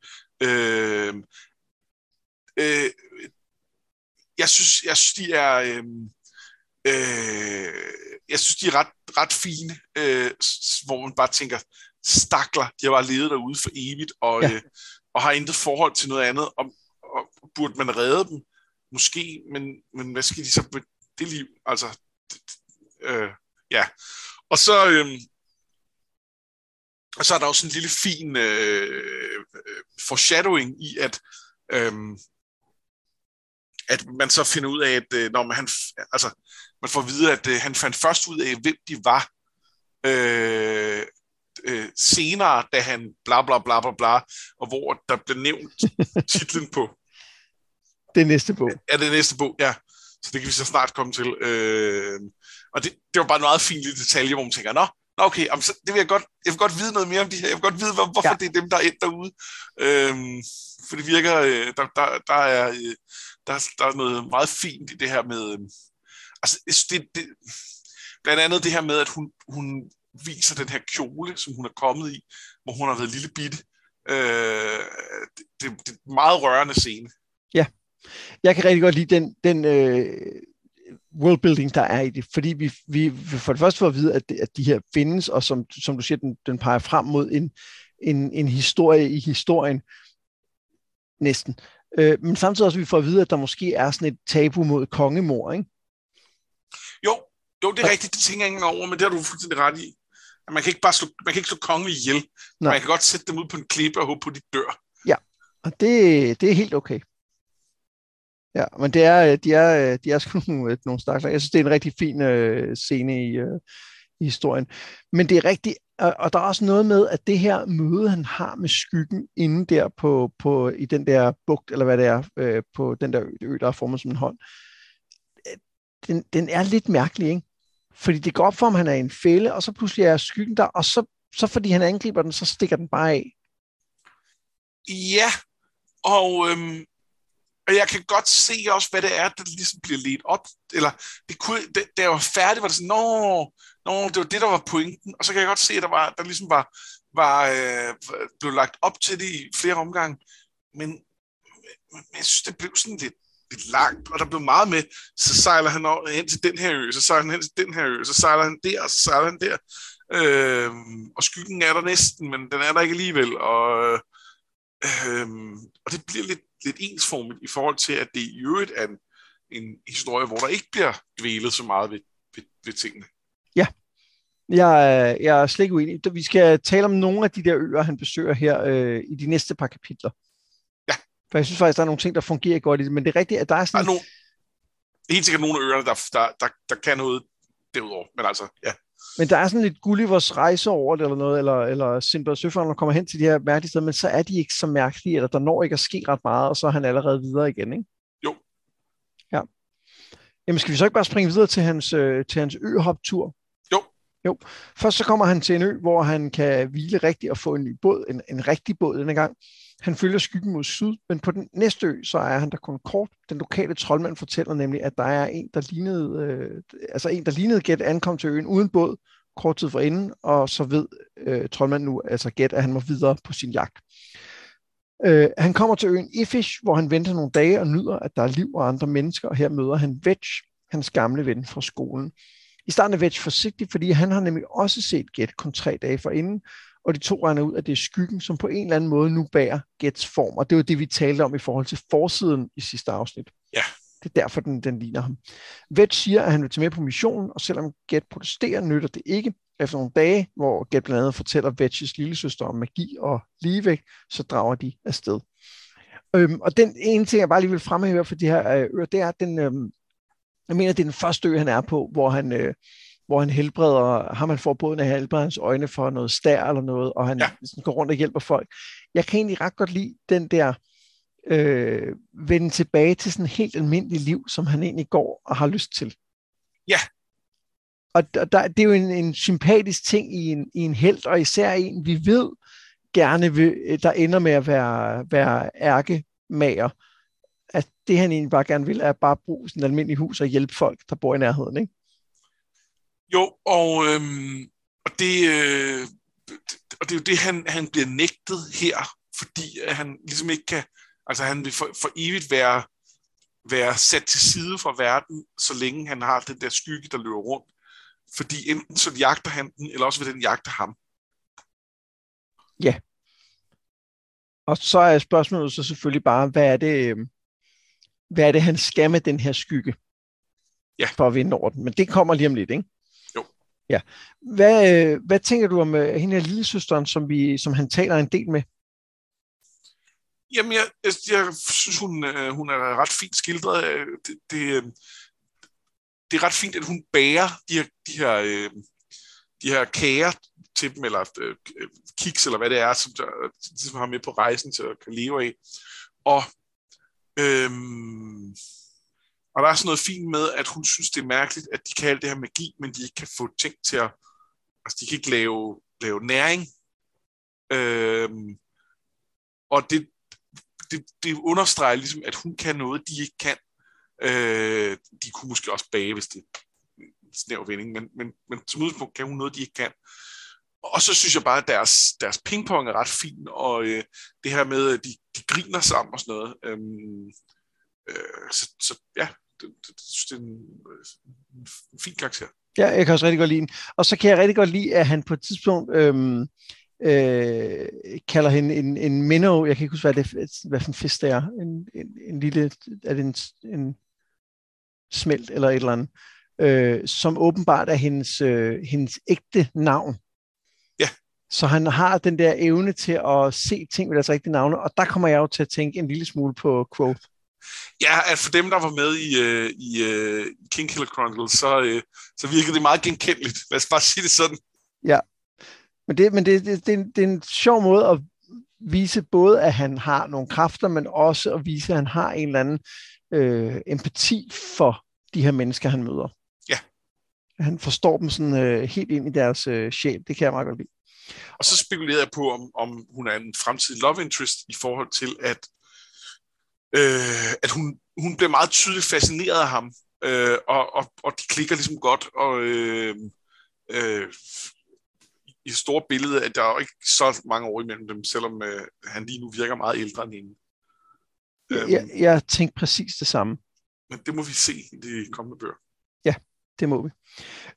Jeg synes, de er... jeg synes, de er ret fine, hvor man bare tænker, stakler, de har bare levet derude for evigt, og, ja. Og har intet forhold til noget andet, og burde man redde dem? Måske, men hvad skal de så med det liv? Altså, ja. Og så, så er der også en lille fin foreshadowing i, at man så finder ud af, at når han, altså, man får at vide, at han fandt først ud af, hvem de var senere, da han bla bla bla bla bla, og hvor der blev nævnt titlen på. Det næste bog. Ja, det næste bog, ja. Så det kan vi så snart komme til. Og det var bare en meget fin lille detalje, hvor man tænker, nå okay, så det vil jeg vil godt vide noget mere om de her. Jeg vil godt vide, hvorfor det er dem, der er endt derude. For det virker, der er noget meget fint i det her med, altså det, blandt andet det her med, at hun viser den her kjole, som hun er kommet i, hvor hun har været lille bitte. Det er en meget rørende scene. Ja. Jeg kan rigtig godt lide den worldbuilding, der er i det, fordi vi for det første får at vide, at de her findes, og som du siger, den peger frem mod en historie i historien, næsten. Men samtidig også, vi får at vide, at der måske er sådan et tabu mod kongemord, ikke? Jo, det er rigtigt, det tænker jeg ikke over, men det har du fuldstændig ret i. Man kan ikke slå kongen ihjel. Nej. Man kan godt sætte dem ud på en klippe og håbe på, de dør. Ja, og det er helt okay. Ja, men de er sgu nogle stakler. Jeg synes, det er en rigtig fin scene i historien. Men det er rigtigt, og der er også noget med, at det her møde, han har med skyggen inde der på i den der bugt, eller hvad det er, på den der ø, der er formet som en hånd, den er lidt mærkelig, ikke? Fordi det går op for ham, han er i en fælde, og så pludselig er skyggen der, og så fordi han angriber den, så stikker den bare af. Ja, og... Og jeg kan godt se også, hvad det er, der ligesom bliver ledt op. Eller, da jeg var færdig, var det sådan, det var det, der var pointen. Og så kan jeg godt se, at der ligesom blev lagt op til det i flere omgange. Men jeg synes, det blev sådan lidt langt, og der blev meget med. Så sejler han over hen til den her ø, så sejler han hen til den her ø, så sejler han der, og så sejler han der. Og skyggen er der næsten, men den er der ikke alligevel. Og det bliver lidt ensformigt i forhold til, at det i øvrigt er en historie, hvor der ikke bliver dvælet så meget ved tingene. Ja, jeg er slet ikke uenig. Vi skal tale om nogle af de der øer, han besøger her i de næste par kapitler. Ja. For jeg synes faktisk, der er nogle ting, der fungerer godt i det, men det er rigtigt, at der er sådan... Der er helt sikkert nogle af øerne, der kan noget derudover, men altså, ja. Men der er sådan lidt Gullivers rejse over det, eller noget, eller Simba og Søfaren kommer hen til de her mærkelige steder, men så er de ikke så mærkelige, eller der når ikke at ske ret meget, og så er han allerede videre igen, ikke? Jo. Ja. Jamen skal vi så ikke bare springe videre til hans ø-hoptur? Jo. Først så kommer han til en ø, hvor han kan hvile rigtigt og få en ny båd, en rigtig båd denne gang. Han følger skyggen mod syd, men på den næste ø, så er han der kun kort. Den lokale troldmand fortæller nemlig, at der er en, der lignede, Geth, ankom til øen uden båd kort tid forinden, og så ved troldmanden nu, altså Geth, at han må videre på sin jagt. Han kommer til øen Iffish, hvor han venter nogle dage og nyder, at der er liv og andre mennesker, og her møder han Vetch, hans gamle ven fra skolen. I starten er Vetch forsigtig, fordi han har nemlig også set Geth kun 3 dage forinden, og de 2 regner ud, at det er skyggen, som på en eller anden måde nu bærer Geths form. Og det var det, vi talte om i forhold til forsiden i sidste afsnit. Ja. Det er derfor, den ligner ham. Vetch siger, at han vil tage med på missionen, og selvom Geth protesterer, nytter det ikke. Efter nogle dage, hvor Geth blandt andet fortæller Vetches lillesøster om magi og ligevægt, så drager de afsted. Og den ene ting, jeg bare lige vil fremhæve for de her øer, det er, at Jeg mener, det er den første ø, han er på, hvor han helbreder, ham han får båden af helbreder hans øjne for noget stær eller noget, og han sådan går rundt og hjælper folk. Jeg kan egentlig ret godt lide den der vende tilbage til sådan helt almindeligt liv, som han egentlig går og har lyst til. Ja. Og der, det er jo en sympatisk ting i en helt, og især en, vi ved gerne, der ender med at være ærkemager. At det, han egentlig bare gerne vil, er bare bruge sådan et almindeligt hus og hjælpe folk, der bor i nærheden, ikke? Jo, og det er jo det, han bliver nægtet her, fordi han ligesom ikke kan, altså han vil for evigt være sat til side fra verden, så længe han har den der skygge, der løber rundt. Fordi enten så jagter han den, eller også vil den jagte ham. Ja. Og så er spørgsmålet så selvfølgelig bare, hvad er det, han skal med den her skygge? Ja. For at vinde over den. Men det kommer lige om lidt, ikke? Jo. Ja. Hvad tænker du om hende her lillesøsteren, som han taler en del med? Jamen, jeg synes, hun er ret fint skildret. Det er ret fint, at hun bærer de her kager til dem, eller kiks, eller hvad det er, som de har med på rejsen til at kan leve af. Og der er sådan noget fint med, at hun synes, det er mærkeligt, at de kan alt det her magi, men de ikke kan få ting til at... Altså, de kan ikke lave næring. Og det understreger ligesom, at hun kan noget, de ikke kan. De kunne måske også bage, hvis det er en snæv vending, men som udgangspunkt kan hun noget, de ikke kan. Og så synes jeg bare, at deres pingpong er ret fin, og det her med, at de griner sammen og sådan noget. Det er en fin karakter. Ja, jeg kan også rigtig godt lide den. Og så kan jeg rigtig godt lide, at han på et tidspunkt... kalder hende en minnow. Jeg kan ikke huske, hvad for en fisk det er. En lille... Er det en smelt eller et eller andet? Som åbenbart er hendes ægte navn. Ja. Så han har den der evne til at se ting ved deres ægte navne, og der kommer jeg jo til at tænke en lille smule på Quoth. Ja, at for dem, der var med i Kingkiller Chronicles, så virkede det meget genkendeligt. Lad os bare sige det sådan. Ja. Men det er en sjov måde at vise både, at han har nogle kræfter, men også at vise, at han har en eller anden empati for de her mennesker, han møder. Ja. Han forstår dem sådan helt ind i deres sjæl. Det kan jeg meget godt lide. Og så spekulerer jeg på, om hun er en fremtidig love interest i forhold til, at hun bliver meget tydeligt fascineret af ham. Og de klikker ligesom godt, og... i store billede, at der er ikke så mange år imellem dem, selvom han lige nu virker meget ældre end hende. Jeg tænkte præcis det samme. Men det må vi se i de kommende bøger. Ja, det må vi.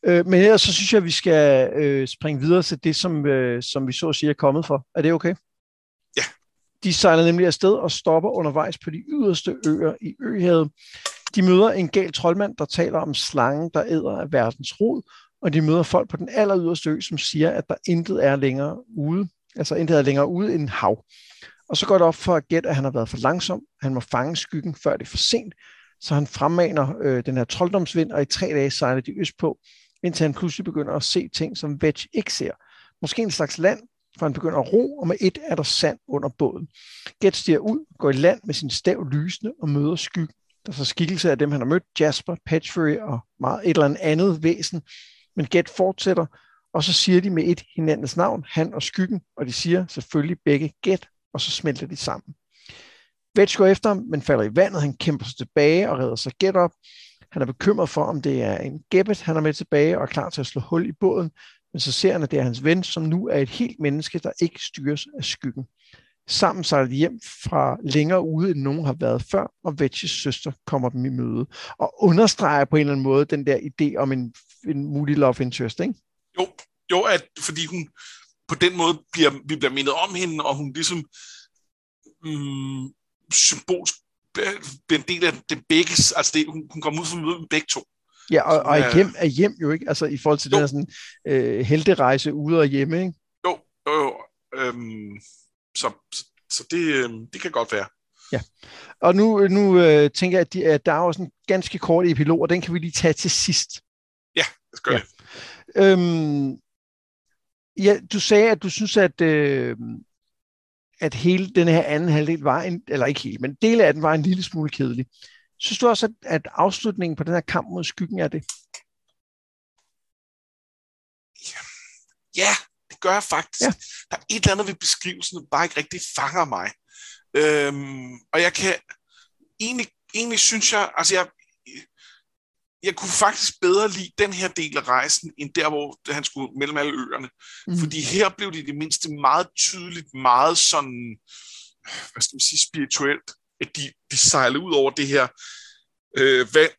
Men ellers så synes jeg, at vi skal springe videre til det, som vi så at sige er kommet for. Er det okay? Ja. De sejler nemlig afsted og stopper undervejs på de yderste øer i øhavet. De møder en gal troldmand, der taler om slangen, der æder af verdens rod, og de møder folk på den aller yderste ø, som siger, at der intet er længere ude, altså intet er længere ude end hav. Og så går det op for Geth, at han har været for langsom, han må fange skyggen, før det er for sent, så han fremmaner den her trolddomsvind, og i 3 dage sejler de østpå, indtil han pludselig begynder at se ting, som Vetch ikke ser. Måske en slags land, for han begynder at ro, og med et er der sand under båden. Geth stiger ud, går i land med sin stav lysende og møder skyggen, der så skikkelse af dem, han har mødt, Jasper, Pechvarry og meget et eller andet væsen. Men Geth fortsætter, og så siger de med et hinandens navn, han og skyggen, og de siger selvfølgelig begge Geth, og så smelter de sammen. Vetch går efter ham, men falder i vandet, han kæmper sig tilbage og redder sig Geth op. Han er bekymret for, om det er en gebbet, han er med tilbage og er klar til at slå hul i båden, men så ser han, at det er hans ven, som nu er et helt menneske, der ikke styres af skyggen. Sammen sejler de hjem fra længere ude, end nogen har været før, og Vetches søster kommer dem i møde, og understreger på en eller anden måde den der idé om en mulig love interest, ikke? Jo, at fordi hun på den måde vi bliver mindet om hende, og hun ligesom symbolsk bliver en del af det begge, altså det, hun kommer ud fra mødet med begge to. Ja, og hjem jo ikke, altså i forhold til den her sådan helterejse ude og hjemme, ikke? Jo, så det kan godt være. Ja, og nu tænker jeg, at der er også en ganske kort epilog, og den kan vi lige tage til sidst. Ja, det skal jeg. Ja. Ja, du sagde, at du synes, at hele den her anden halvdel var en, eller ikke helt, men dele af den var en lille smule kedelig. Synes du også, at afslutningen på den her kamp mod skyggen er det? Ja, det gør jeg faktisk. Ja. Der er et eller andet ved beskrivelsen, der bare ikke rigtig fanger mig. Og jeg kan egentlig synes jeg, altså jeg kunne faktisk bedre lide den her del af rejsen, end der, hvor han skulle mellem alle øerne. Mm. Fordi her blev det i det mindste meget tydeligt, meget sådan, hvad skal man sige, spirituelt, at de sejler ud over det her vand,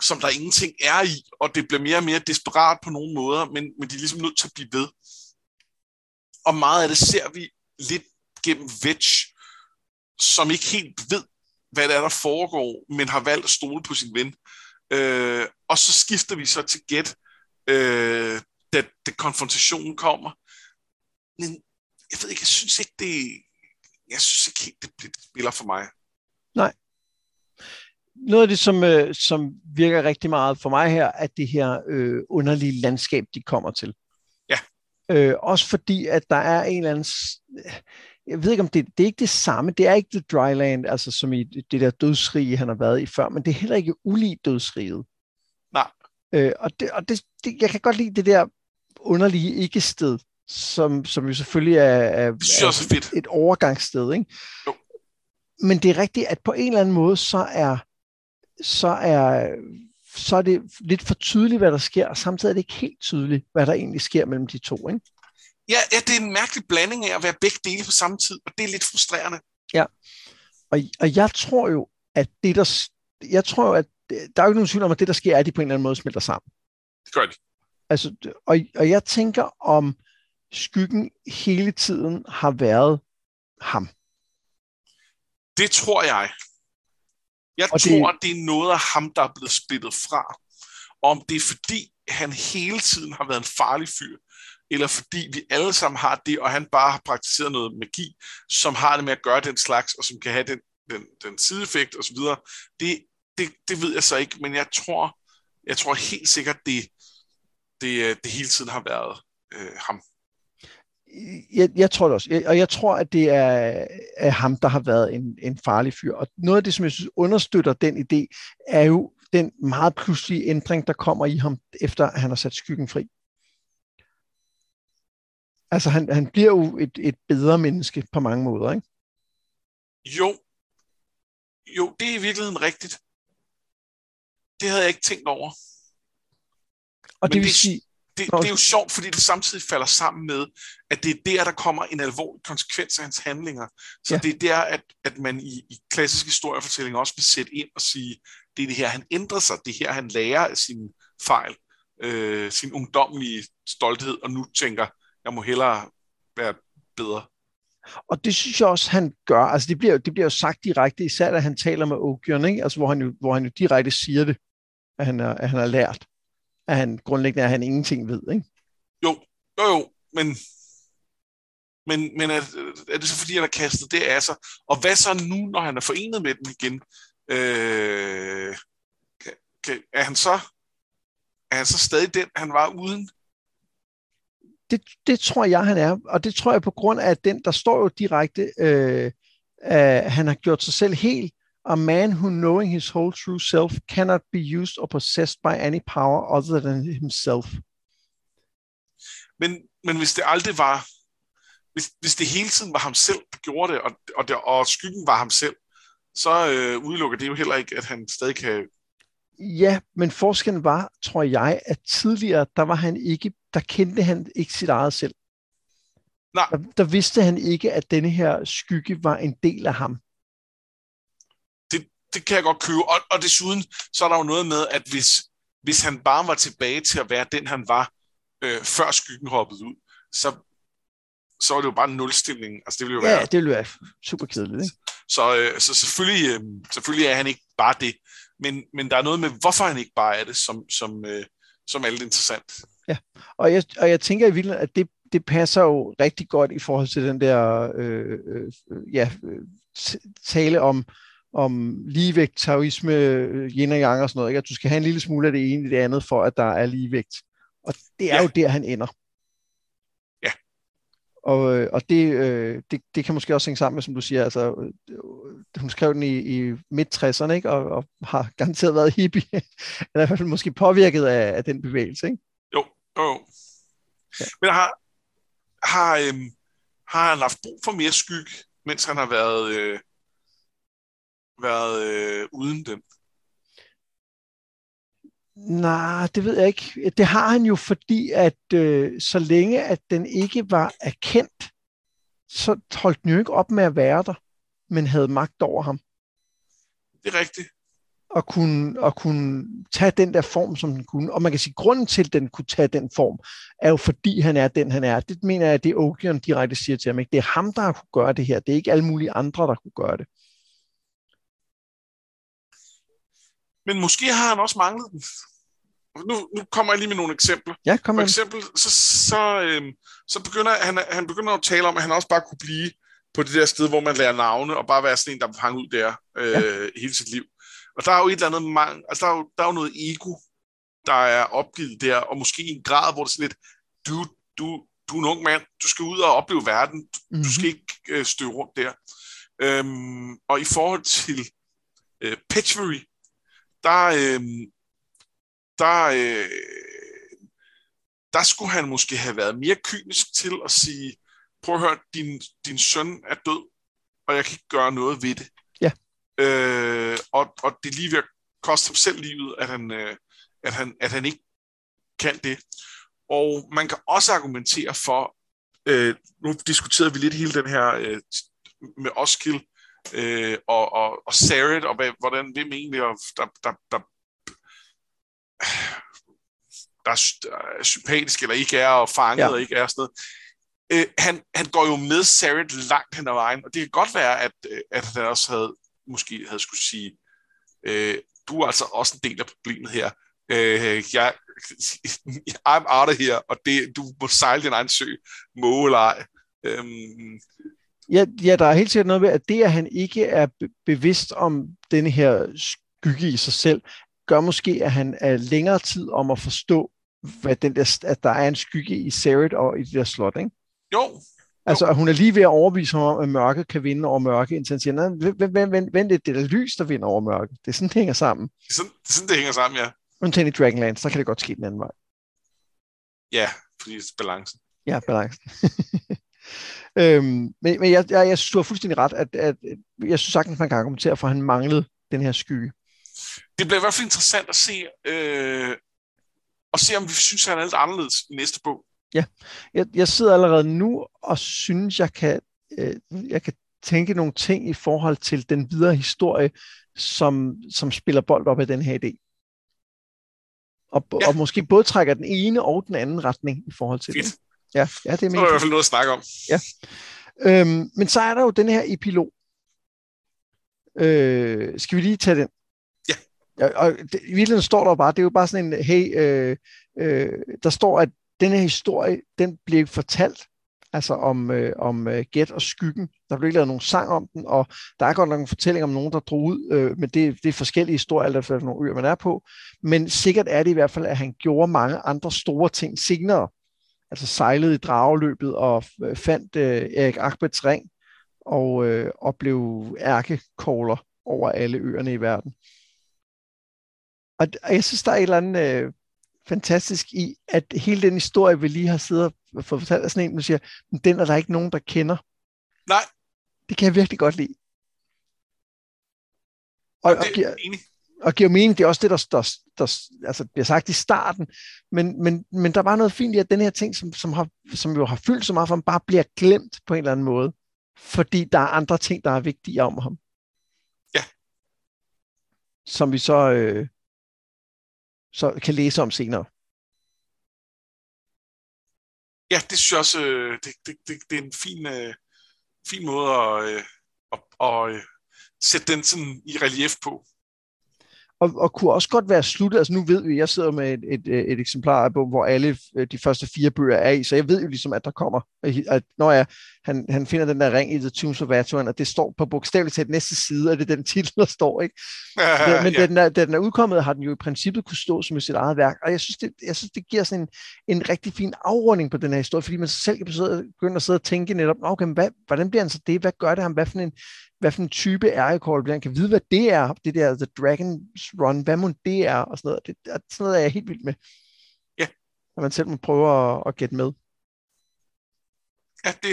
som der ingenting er i, og det bliver mere og mere desperat på nogle måder, men de er ligesom nødt til at blive ved. Og meget af det ser vi lidt gennem Vetch, som ikke helt ved, hvad der er, der foregår, men har valgt at stole på sin ven. Og så skifter vi så til Geth, da konfrontationen kommer. Men jeg ved ikke, jeg synes ikke, det spiller for mig. Nej. Noget af det, som virker rigtig meget for mig her, er det her underlige landskab, de kommer til. Ja. Også fordi, at der er en eller anden... Jeg ved ikke, om det er ikke det samme. Det er ikke det dryland, altså som i det der dødsrige, han har været i før, men det er heller ikke ulig dødsriget. Nej. Og det, jeg kan godt lide det der underlige ikke-sted, som jo selvfølgelig er et overgangssted, ikke? Jo. Men det er rigtigt, at på en eller anden måde, så er det lidt for tydeligt, hvad der sker, og samtidig er det ikke helt tydeligt, hvad der egentlig sker mellem de to, ikke? Ja, det er en mærkelig blanding af at være begge dele på samme tid, og det er lidt frustrerende. Ja, og jeg tror jo, at der er jo ikke nogen tvivl om, at det, der sker, er, at de på en eller anden måde smelter sammen. Det gør de. Altså, og jeg tænker, om skyggen hele tiden har været ham. Det tror jeg. Jeg tror, det er noget af ham, der er blevet splittet fra. Og om det er, fordi han hele tiden har været en farlig fyr, eller fordi vi alle sammen har det, og han bare har praktiseret noget magi, som har det med at gøre den slags, og som kan have den sideeffekt osv. Det ved jeg så ikke, men jeg tror helt sikkert, det hele tiden har været ham. Jeg tror det også, og jeg tror, at det er ham, der har været en farlig fyr. Og noget af det, som jeg synes understøtter den idé, er jo den meget pludselige ændring, der kommer i ham, efter han har sat skyggen fri. Altså, han bliver jo et bedre menneske på mange måder, ikke? Jo, det er i virkeligheden rigtigt. Det havde jeg ikke tænkt over. Og det vil sige... Det er jo sjovt, fordi det samtidig falder sammen med, at det er der kommer en alvorlig konsekvens af hans handlinger. Så ja. Det er der, at man i klassisk historiefortælling også vil sætte ind og sige, det er det her, han ændrer sig, det her, han lærer af sine fejl, sin ungdommelige stolthed, og nu tænker, jeg må hellere være bedre. Og det synes jeg også, han gør. Altså, det bliver jo sagt direkte, især da han taler med Ogion, ikke? Altså, hvor han jo direkte siger det, at han har lært. At han grundlæggende er, at han ingenting ved, ikke? Jo, men er det så, fordi han har kastet det af sig? Og hvad så nu, når han er forenet med den igen? Er han så stadig den, han var uden? Det tror jeg, han er. Og det tror jeg på grund af, at den, der står jo direkte, han har gjort sig selv helt. A man who knowing his whole true self cannot be used or possessed by any power other than himself. Men hvis det aldrig var, hvis det hele tiden var ham selv, der gjorde det, og skyggen var ham selv, så udelukker det jo heller ikke, at han stadig kan... Ja, men forskellen var, tror jeg, at tidligere, der kendte han ikke sit eget selv. Nej. Der vidste han ikke, at denne her skygge var en del af ham. Det kan jeg godt købe, og desuden så er der jo noget med, at hvis han bare var tilbage til at være den, han var, før skyggen hoppede ud, så var det jo bare en nulstilling. Altså, det ville jo være... Ja, det ville være super kedeligt, ikke? Så selvfølgelig er han ikke bare det, men der er noget med, hvorfor han ikke bare er det, som er lidt interessant. Ja, og jeg tænker i virkeligheden, at det det passer jo rigtig godt i forhold til den der tale om ligevægt, taoisme, yin og yang og sådan noget, ikke? At du skal have en lille smule af det ene i det andet, for at der er ligevægt. Og det er jo der, han ender. Ja. Og det kan måske også hænge sammen med, som du siger, altså, hun skrev den i midt-60'erne, ikke? Og har garanteret været hippie, eller i hvert fald måske påvirket af den bevægelse, ikke? Jo. Ja. Men har han haft brug for mere skygge, mens han har været uden dem? Nej, det ved jeg ikke. Det har han jo, fordi at så længe at den ikke var erkendt, så holdt den jo ikke op med at være der, men havde magt over ham. Det er rigtigt. Og kunne tage den der form, som den kunne. Og man kan sige, at grunden til, at den kunne tage den form, er jo fordi, han er den, han er. Det mener jeg, at det Ogion direkte siger til ham. Ikke? Det er ham, der kunne gøre det her. Det er ikke alle mulige andre, der kunne gøre det. Men måske har han også manglet den. Nu kommer jeg lige med nogle eksempler. Ja, for eksempel, så begynder han begynder at tale om, at han også bare kunne blive på det der sted, hvor man lærer navne, og bare være sådan en, der hang ud der hele sit liv. Og der er jo et eller andet mangel, altså der er jo noget ego, der er opgivet der, og måske i en grad, hvor det er sådan lidt, du er en ung mand, du skal ud og opleve verden, du skal ikke støve rundt der. Og i forhold til Pechvarry, der skulle han måske have været mere kynisk til at sige, prøv at høre, din søn er død, og jeg kan ikke gøre noget ved det. Og det er lige ved at koste ham selv livet, at han ikke kan det. Og man kan også argumentere for, nu diskuterede vi lidt hele den her med Osskil og Serret, og hvordan det egentlig der er sympatisk eller ikke er, og fanget og ikke er sådan noget. Han går jo med Serret langt hen ad vejen, og det kan godt være, at han også måske havde skulle sige, du er altså også en del af problemet her. I'm out of here, og det, du må sejle din egen sø, måge eller ej. Ja, der er helt sikkert noget ved, at det, at han ikke er bevidst om denne her skygge i sig selv, gør måske, at han er længere tid om at forstå, at der er en skygge i Serret og i det der slot, ikke? Jo. Altså, hun er lige ved at overbevise ham om, at mørke kan vinde over mørke, indtil han siger, vent lidt, det er lys, der vinder over mørke. Det er sådan, det hænger sammen. Det er sådan, det hænger sammen, ja. Undtagen i Dragonlance, så kan det godt ske den anden vej. Ja, fordi det er balancen. Ja, balancen. Men jeg synes, du har fuldstændig ret, at jeg synes sagtens, man kan argumentere for, at han manglede den her skygge. Det bliver i hvert fald interessant at se, om vi synes, han er lidt anderledes i næste bog. Ja, jeg sidder allerede nu og synes, jeg kan tænke nogle ting i forhold til den videre historie, som spiller bold op af den her idé. Og måske både trækker den ene og den anden retning i forhold til det. Ja, det er i hvert fald noget at snakke om. Ja. Men så er der jo den her epilog. Skal vi lige tage den? Ja. Og i virkeligheden står der bare, det er jo bare sådan en, der står, at den her historie, den blev fortalt, altså om Geth og skyggen. Der blev ikke lavet nogen sang om den, og der er godt nok en fortælling om nogen, der drog ud, men det er forskellige historier, alt efter nogle øer, man er på. Men sikkert er det i hvert fald, at han gjorde mange andre store ting senere. Altså sejlede i drageløbet og fandt Erik Arbeths Ring og blev ærkekogler over alle øerne i verden. Og jeg synes, der er et eller andet... fantastisk i, at hele den historie, vi lige har siddet og fået fortalt af sådan en, man siger, men den er der ikke nogen, der kender. Nej. Det kan jeg virkelig godt lide. Og giver mening, det er også det, der bliver sagt i starten, men der var noget fint i, at den her ting, som jo har fyldt så meget for ham, bare bliver glemt på en eller anden måde, fordi der er andre ting, der er vigtige om ham. Ja. Som vi så kan læse om senere. Ja, det synes jeg også, det er en fin måde at sætte den sådan i relief på. og kunne også godt være sluttet. Altså nu ved vi, jeg sidder med et eksemplar af bogen, hvor alle de første 4 bøger er i, så jeg ved jo ligesom, at der kommer, at når han finder den der ring i The Tombs of Atuan, og det står på bogstaveligt talt næste side, og det er den titel, der står, ikke? Men ja. da den er udkommet, har den jo i princippet kunne stå som i sit eget værk, og jeg synes, det giver sådan en rigtig fin afrunding på den her historie, fordi man selv kan begynde at sidde og tænke netop, okay, hvordan bliver han så det? Hvad gør det ham? Hvad for en type ærekål bliver han? Kan vide, hvad det er? Det der The Dragon's Run, hvad må det er? Og sådan noget. Sådan noget er jeg helt vild med. Ja. At man selv må prøve at gætte med. Ja, det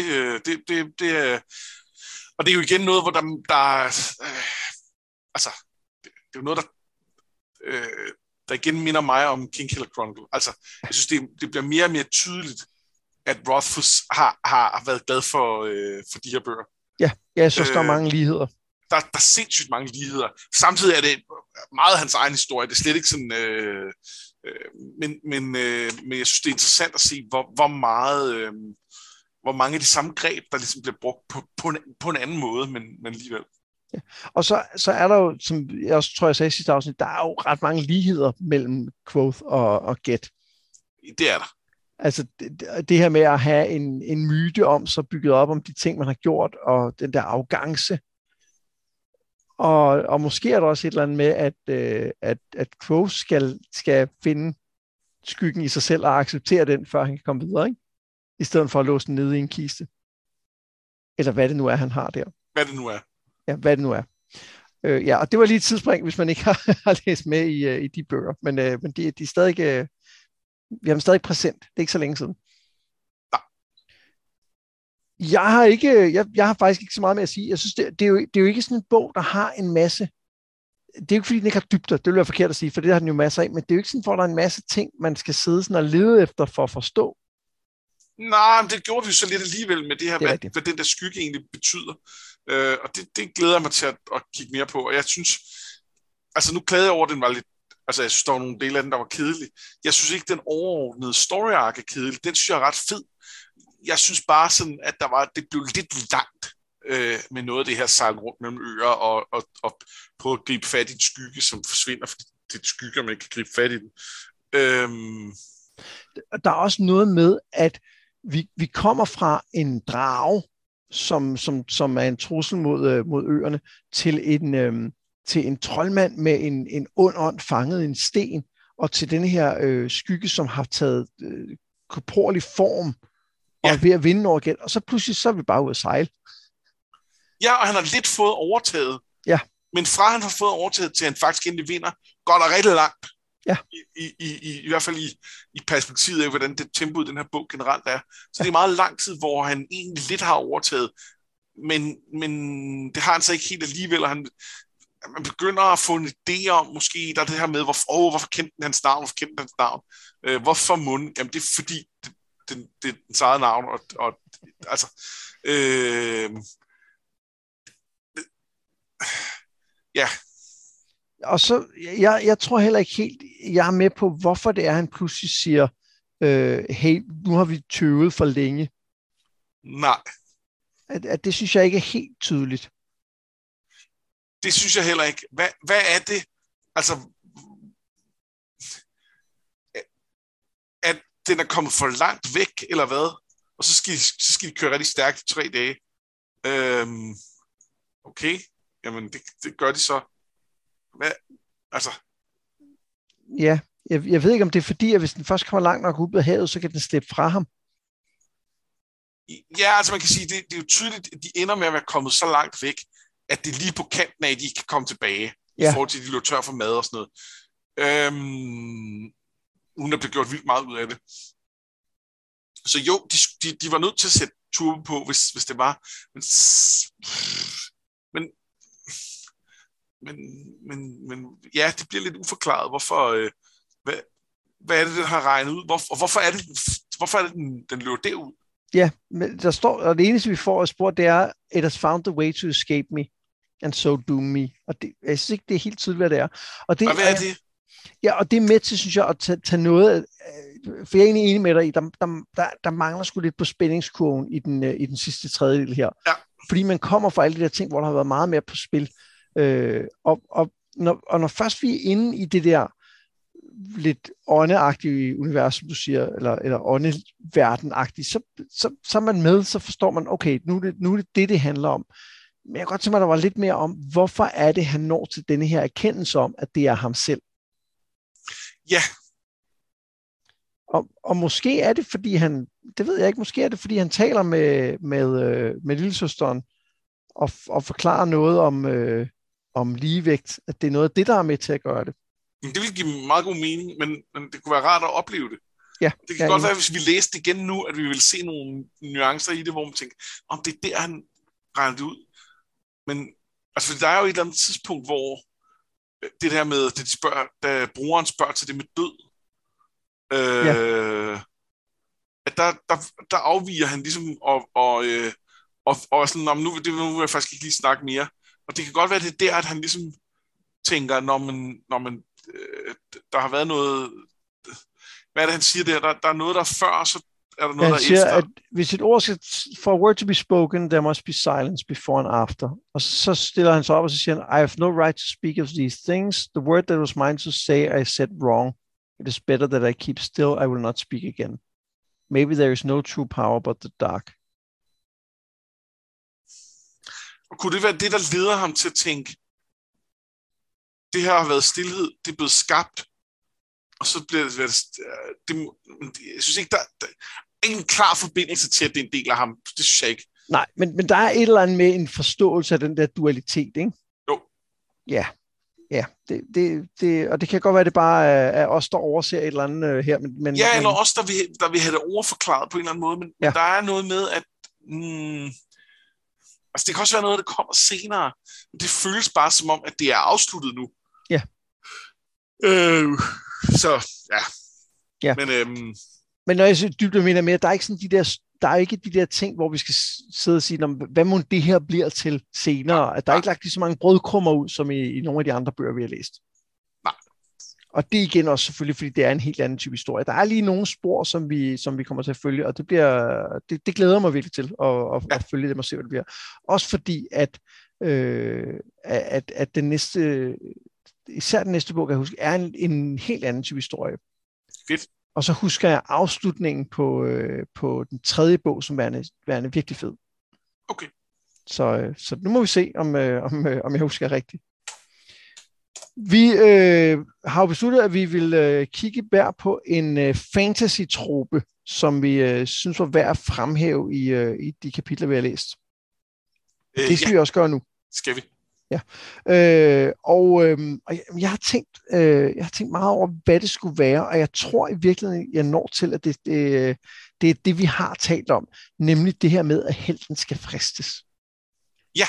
og det er jo igen noget, hvor det er jo noget, der igen minder mig om King Killer Chronicle. Altså, jeg synes, det bliver mere og mere tydeligt, at Rothfuss har været glad for de her bøger. Ja, jeg synes, der er mange ligheder. Der er sindssygt mange ligheder. Samtidig er det meget hans egen historie. Det er slet ikke sådan... men jeg synes, det er interessant at se, hvor mange af de samme greb, der ligesom bliver brugt på en anden måde, men alligevel. Ja. Og så er der jo, som jeg også tror, jeg sagde i sidste afsnit, der er jo ret mange ligheder mellem Quoth og Geth. Det er der. Altså det her med at have en myte om, så bygget op om de ting, man har gjort, og den der arrogance. Og måske er der også et eller andet med, at Quoth skal finde skyggen i sig selv og acceptere den, før han kan komme videre, ikke? I stedet for at låse den nede i en kiste. Eller hvad det nu er, han har der. Hvad det nu er. Ja, hvad det nu er. Ja, og det var lige et tidsspring, hvis man ikke har læst med i de bøger. Men de er stadig... Vi har dem stadig præsent. Det er ikke så længe siden. Nej. Jeg har faktisk ikke så meget med at sige. Jeg synes, det er jo ikke sådan en bog, der har en masse... Det er jo ikke, fordi den ikke har dybder. Det vil være forkert at sige, for det har den jo masser af. Men det er jo ikke sådan, for der er en masse ting, man skal sidde sådan og lede efter for at forstå. Nej, men det gjorde vi jo så lidt alligevel med det her, hvad den der skygge egentlig betyder. Og det glæder jeg mig til at kigge mere på. Og jeg synes... Altså, nu klagede jeg over, den var lidt... Altså, jeg synes, der var nogle dele af den, der var kedelige. Jeg synes ikke, den overordnede story arc er kedelig. Den synes jeg er ret fed. Jeg synes bare sådan, at det blev lidt langt med noget af det her sejl rundt mellem øer og prøve at gribe fat i en skygge, som forsvinder, fordi det er skygger, man ikke kan gribe fat i den. Der er også noget med, at vi kommer fra en drage, som er en trussel mod øerne, til en troldmand med en ond ånd fanget i en sten, og til den her skygge, som har taget korporlig form, ja, og ved at vinde over igen, og så pludselig så er vi bare ude at sejle. Ja, og han har lidt fået overtaget. Ja. Men fra han har fået overtaget, til han faktisk endelig vinder, går der rigtig langt. Ja. I hvert fald i perspektivet af, hvordan det tempo i den her bog generelt er. Så ja, det er meget lang tid, hvor han egentlig lidt har overtaget, men det har han så ikke helt alligevel, og man begynder at få en idé om, måske der er det her med, hvorfor kendte den hans navn, hvorfor munden, jamen det er fordi, det er dens eget navn, ja. Og så, jeg tror heller ikke helt, jeg er med på, hvorfor det er, han pludselig siger, hey, nu har vi tøvet for længe. Nej. At det synes jeg ikke er helt tydeligt. Det synes jeg heller ikke. Hvad er det? Altså, at den er kommet for langt væk, eller hvad? Og så skal de køre rigtig stærkt i 3 dage. Okay, jamen det gør de så. Hvad? Altså. Ja, jeg ved ikke, om det er fordi, at hvis den først kommer langt nok ud af havet, så kan den slippe fra ham. Ja, altså man kan sige, det er jo tydeligt, at de ender med at være kommet så langt væk, at det er lige på kanten af, at de ikke kan komme tilbage, ja, i forhold til, at de lå tør for mad og sådan noget. Uden at blive gjort vildt meget ud af det. Så jo, de var nødt til at sætte turbo på, hvis det var. Men ja, det bliver lidt uforklaret, hvorfor... hvad er det, den har regnet ud? Hvorfor er det, den løber derud? Ja, men der står... Og det eneste, vi får at spørge, det er, it has found the way to escape me. And so do me. Og det, jeg synes ikke, det er helt tydeligt, hvad det er. Og hvad er det? Ja, og det er med til, synes jeg, at tage noget... For jeg er egentlig enig med dig i, der mangler sgu lidt på spændingskurven i den sidste tredjedel her. Ja. Fordi man kommer fra alle de der ting, hvor der har været meget mere på spil. Og når først vi er inde i det der lidt åndeagtige univers, som du siger, eller åndeverdenagtigt, så er man med, så forstår man, okay, nu er det handler om. Men jeg kan godt tænke mig, at der var lidt mere om, hvorfor er det, han når til denne her erkendelse om, at det er ham selv? Ja. Og måske er det, fordi han, det ved jeg ikke, måske er det, fordi han taler med lillesøsteren og forklarer noget om ligevægt, at det er noget af det, der er med til at gøre det. Det ville give meget god mening, men det kunne være rart at opleve det. Ja, det kan godt være, hvis vi læste det igen nu, at vi ville se nogle nuancer i det, hvor man tænker, om det er der, han regner det ud. Men altså, der er jo et eller andet tidspunkt, hvor det der med, da brugeren spørger til det med død, at der afviger han ligesom, og sådan, nu vil jeg faktisk ikke lige snakke mere. Og det kan godt være, at det er der, at han ligesom tænker, når man der har været noget... Hvad er det, han siger der? Der er noget, der er før, så er der noget, der er efter. Han siger, at hvis et ord skal... For a word to be spoken, there must be silence before and after. Og så stiller han sig op, og så siger han, I have no right to speak of these things. The word that was mine to say, I said wrong. It is better that I keep still. I will not speak again. Maybe there is no true power but the dark. Og kunne det være det, der leder ham til at tænke, det her har været stillhed, det er blevet skabt, og så bliver det jeg synes ikke, der er ingen klar forbindelse til, at det er en del af ham. Det synes jeg ikke. Nej, men der er et eller andet med en forståelse af den der dualitet, ikke? Jo. Ja. Det, og det kan godt være, at det bare er os, der overser et eller andet her. Men, eller os, der vil have det overforklaret på en eller anden måde, men der er noget med, at... Altså, det kan også være noget, der kommer senere. Det føles bare som om, at det er afsluttet nu. Ja. Så. Men når jeg så dybt mener mere, der er ikke sådan der er ikke de der ting, hvor vi skal sidde og sige, hvad må det her bliver til senere? At der er ikke lagt lige så mange brødkrummer ud, som i nogle af de andre bøger, vi har læst. Nej. Og det igen også selvfølgelig, fordi det er en helt anden type historie. Der er lige nogle spor, som vi kommer til at følge, og det glæder mig virkelig til at følge dem og se, hvad det bliver. Også fordi, at den næste, især den næste bog, kan jeg huske, er en helt anden type historie. Fedt. Og så husker jeg afslutningen på den tredje bog, som værende virkelig fed. Okay. Så nu må vi se, om jeg husker rigtigt. Vi har besluttet, at vi vil kigge hver på en fantasy-trope, som vi synes var værd at fremhæve i de kapitler, vi har læst. Det skal vi også gøre nu. Skal vi? Ja. Og jeg har tænkt meget over, hvad det skulle være, og jeg tror i virkeligheden, jeg når til, at det er det, vi har talt om, nemlig det her med, at helten skal fristes. Ja.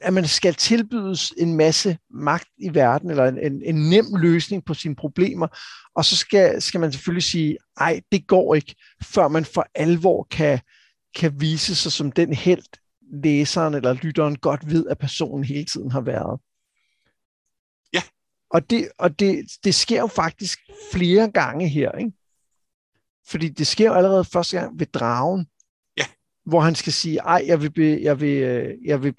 At man skal tilbydes en masse magt i verden, eller en nem løsning på sine problemer, og så skal man selvfølgelig sige, ej, det går ikke, før man for alvor kan vise sig som den helt, læseren eller lytteren godt ved, at personen hele tiden har været. Ja. Og det sker jo faktisk flere gange her, ikke? Fordi det sker jo allerede første gang ved dragen, hvor han skal sige, ej, jeg vil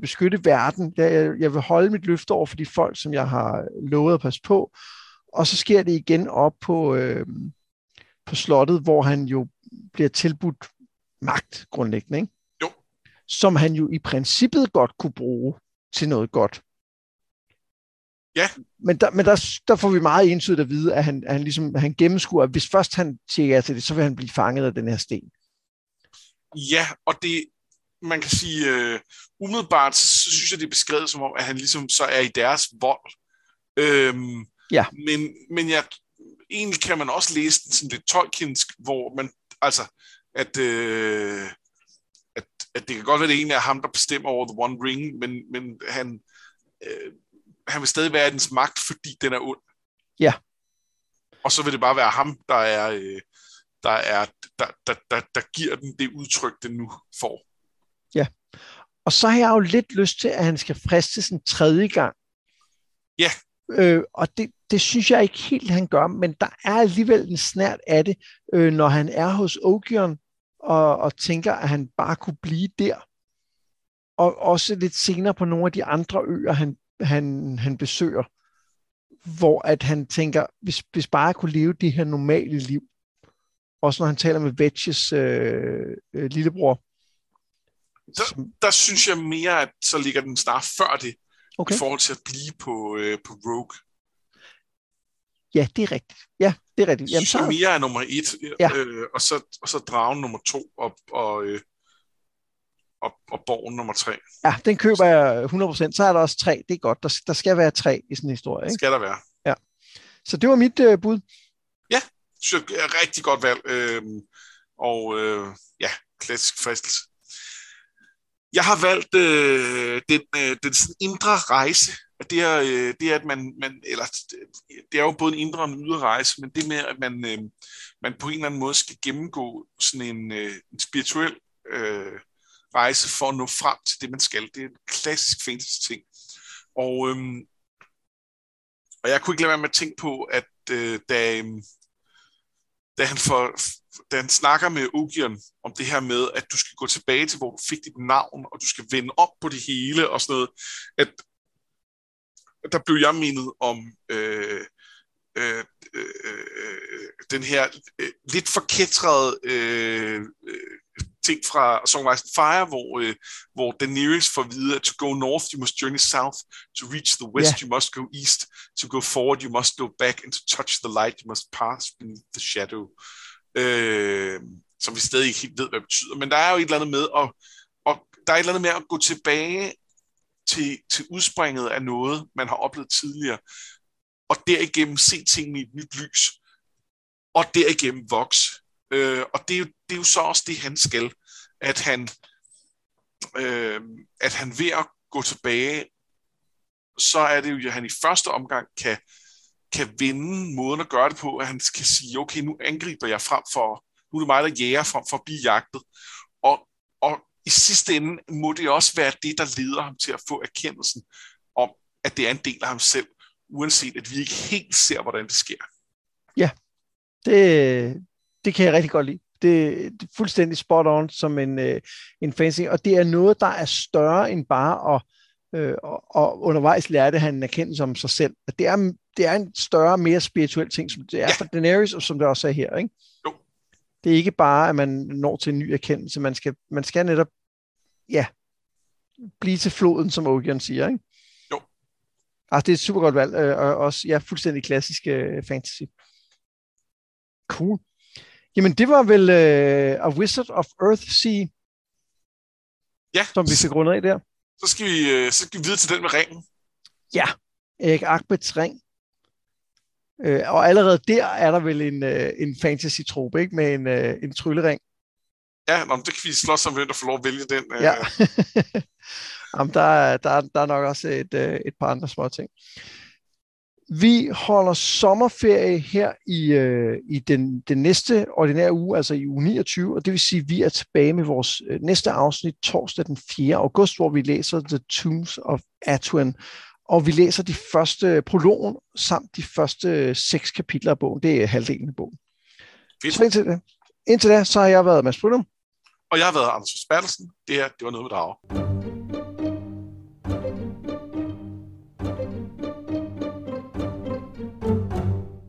beskytte verden, jeg vil holde mit løfte over for de folk, som jeg har lovet at passe på. Og så sker det igen op på slottet, hvor han jo bliver tilbudt magt grundlæggende, ikke? Jo. Som han jo i princippet godt kunne bruge til noget godt. Ja. Men der får vi meget entydigt at vide, at han gennemskuer, at hvis først han siger ja til det, så vil han blive fanget af den her sten. Ja, og det, man kan sige, umiddelbart, så synes jeg, det er beskrevet som om, at han ligesom så er i deres vold. Men egentlig kan man også læse den sådan lidt tolkiensk, hvor man, altså, at det kan godt være, det egentlig er ham, der bestemmer over The One Ring, men han vil stadig være i dens magt, fordi den er ond. Ja. Og så vil det bare være ham, der er... Der giver den det udtryk, den nu får. Ja, og så har jeg jo lidt lyst til, at han skal fristes en tredje gang. Ja. Og det synes jeg ikke helt, han gør, men der er alligevel en snert af det, når han er hos Ogion og tænker, at han bare kunne blive der. Og også lidt senere på nogle af de andre øer, han han besøger, hvor at han tænker, hvis bare jeg kunne leve det her normale liv, også når han taler med Vetches lillebror. Der synes jeg mere, at så ligger den snart før det, okay, i forhold til at blive på Rogue. Ja, det er rigtigt. Ja, det er rigtigt. Jamen, så mere er nummer 1, ja, og så dragen nummer 2 og borgen nummer 3. Ja, den køber jeg 100%. Så er der også 3. Det er godt. Der skal være 3 i sådan en historie. Ikke? Skal der være. Ja. Så det var mit bud. Ja, synes jeg er rigtig godt valg. Ja, klassisk fristelse. Jeg har valgt den sådan indre rejse. Det er, at man eller det er jo både en indre og en ydre rejse, men det med, at man på en eller anden måde skal gennemgå sådan en spirituel rejse for at nå frem til det, man skal. Det er en klassisk fantasy-ting. Og jeg kunne ikke lade være med at tænke på, at da han snakker med Ogion om det her med, at du skal gå tilbage til, hvor du fik dit navn, og du skal vende op på det hele og sådan noget, at der blev jeg mindet om den her lidt forkætrede ting fra Song of Fire, hvor Daenerys får at vide, at to go north, you must journey south, to reach the west, yeah, you must go east, to go forward, you must go back, and to touch the light, you must pass beneath the shadow. Som vi stadig ikke helt ved, hvad det betyder. Men der er jo et eller andet med at gå tilbage til udspringet af noget, man har oplevet tidligere, og derigennem se tingene i et nyt lys, og derigennem vokse. Og det er jo så også det, han skal, at han ved at gå tilbage, så er det jo, at han i første omgang kan vende måden at gøre det på, at han kan sige, okay, nu angriber jeg frem for, nu er det mig, der jager frem for at blive jagtet, og i sidste ende må det også være det, der leder ham til at få erkendelsen om, at det er en del af ham selv, uanset at vi ikke helt ser, hvordan det sker. Ja, det kan jeg rigtig godt lide. Det er fuldstændig spot on som en fancy, og det er noget, der er større end bare at undervejs lærte han en erkendelse om sig selv. Det er en større, mere spirituel ting, som det er for Daenerys, og som det også er her, ikke? Jo. Det er ikke bare, at man når til en ny erkendelse. Man skal netop, ja, blive til floden, som Ogion siger, ikke? Jo. Altså, det er et super godt valg, og også, ja, fuldstændig klassisk fantasy. Cool. Jamen, det var vel A Wizard of Earthsea, ja, som vi fik rundet af der. Så skal vi videre til den med ringen. Ja, Arbeths Ring. Og allerede der er der vel en fantasy-trope, ikke? Med en tryllering. Ja, men det kan vi slås om, hvem der får lov at vælge den. Ja. Jamen, der er nok også et par andre små ting. Vi holder sommerferie her i den næste ordinære uge, altså i uge 29, og det vil sige, at vi er tilbage med vores næste afsnit torsdag den 4. august, hvor vi læser The Tombs of Atuan, og vi læser de første prologen samt de første 6 kapitler af bogen. Det er halvdelen af bogen. Så indtil da, så har jeg været Mads Brynum. Og jeg har været Anders Forsberg-Bertelsen. Det her, det var Noget med Drager.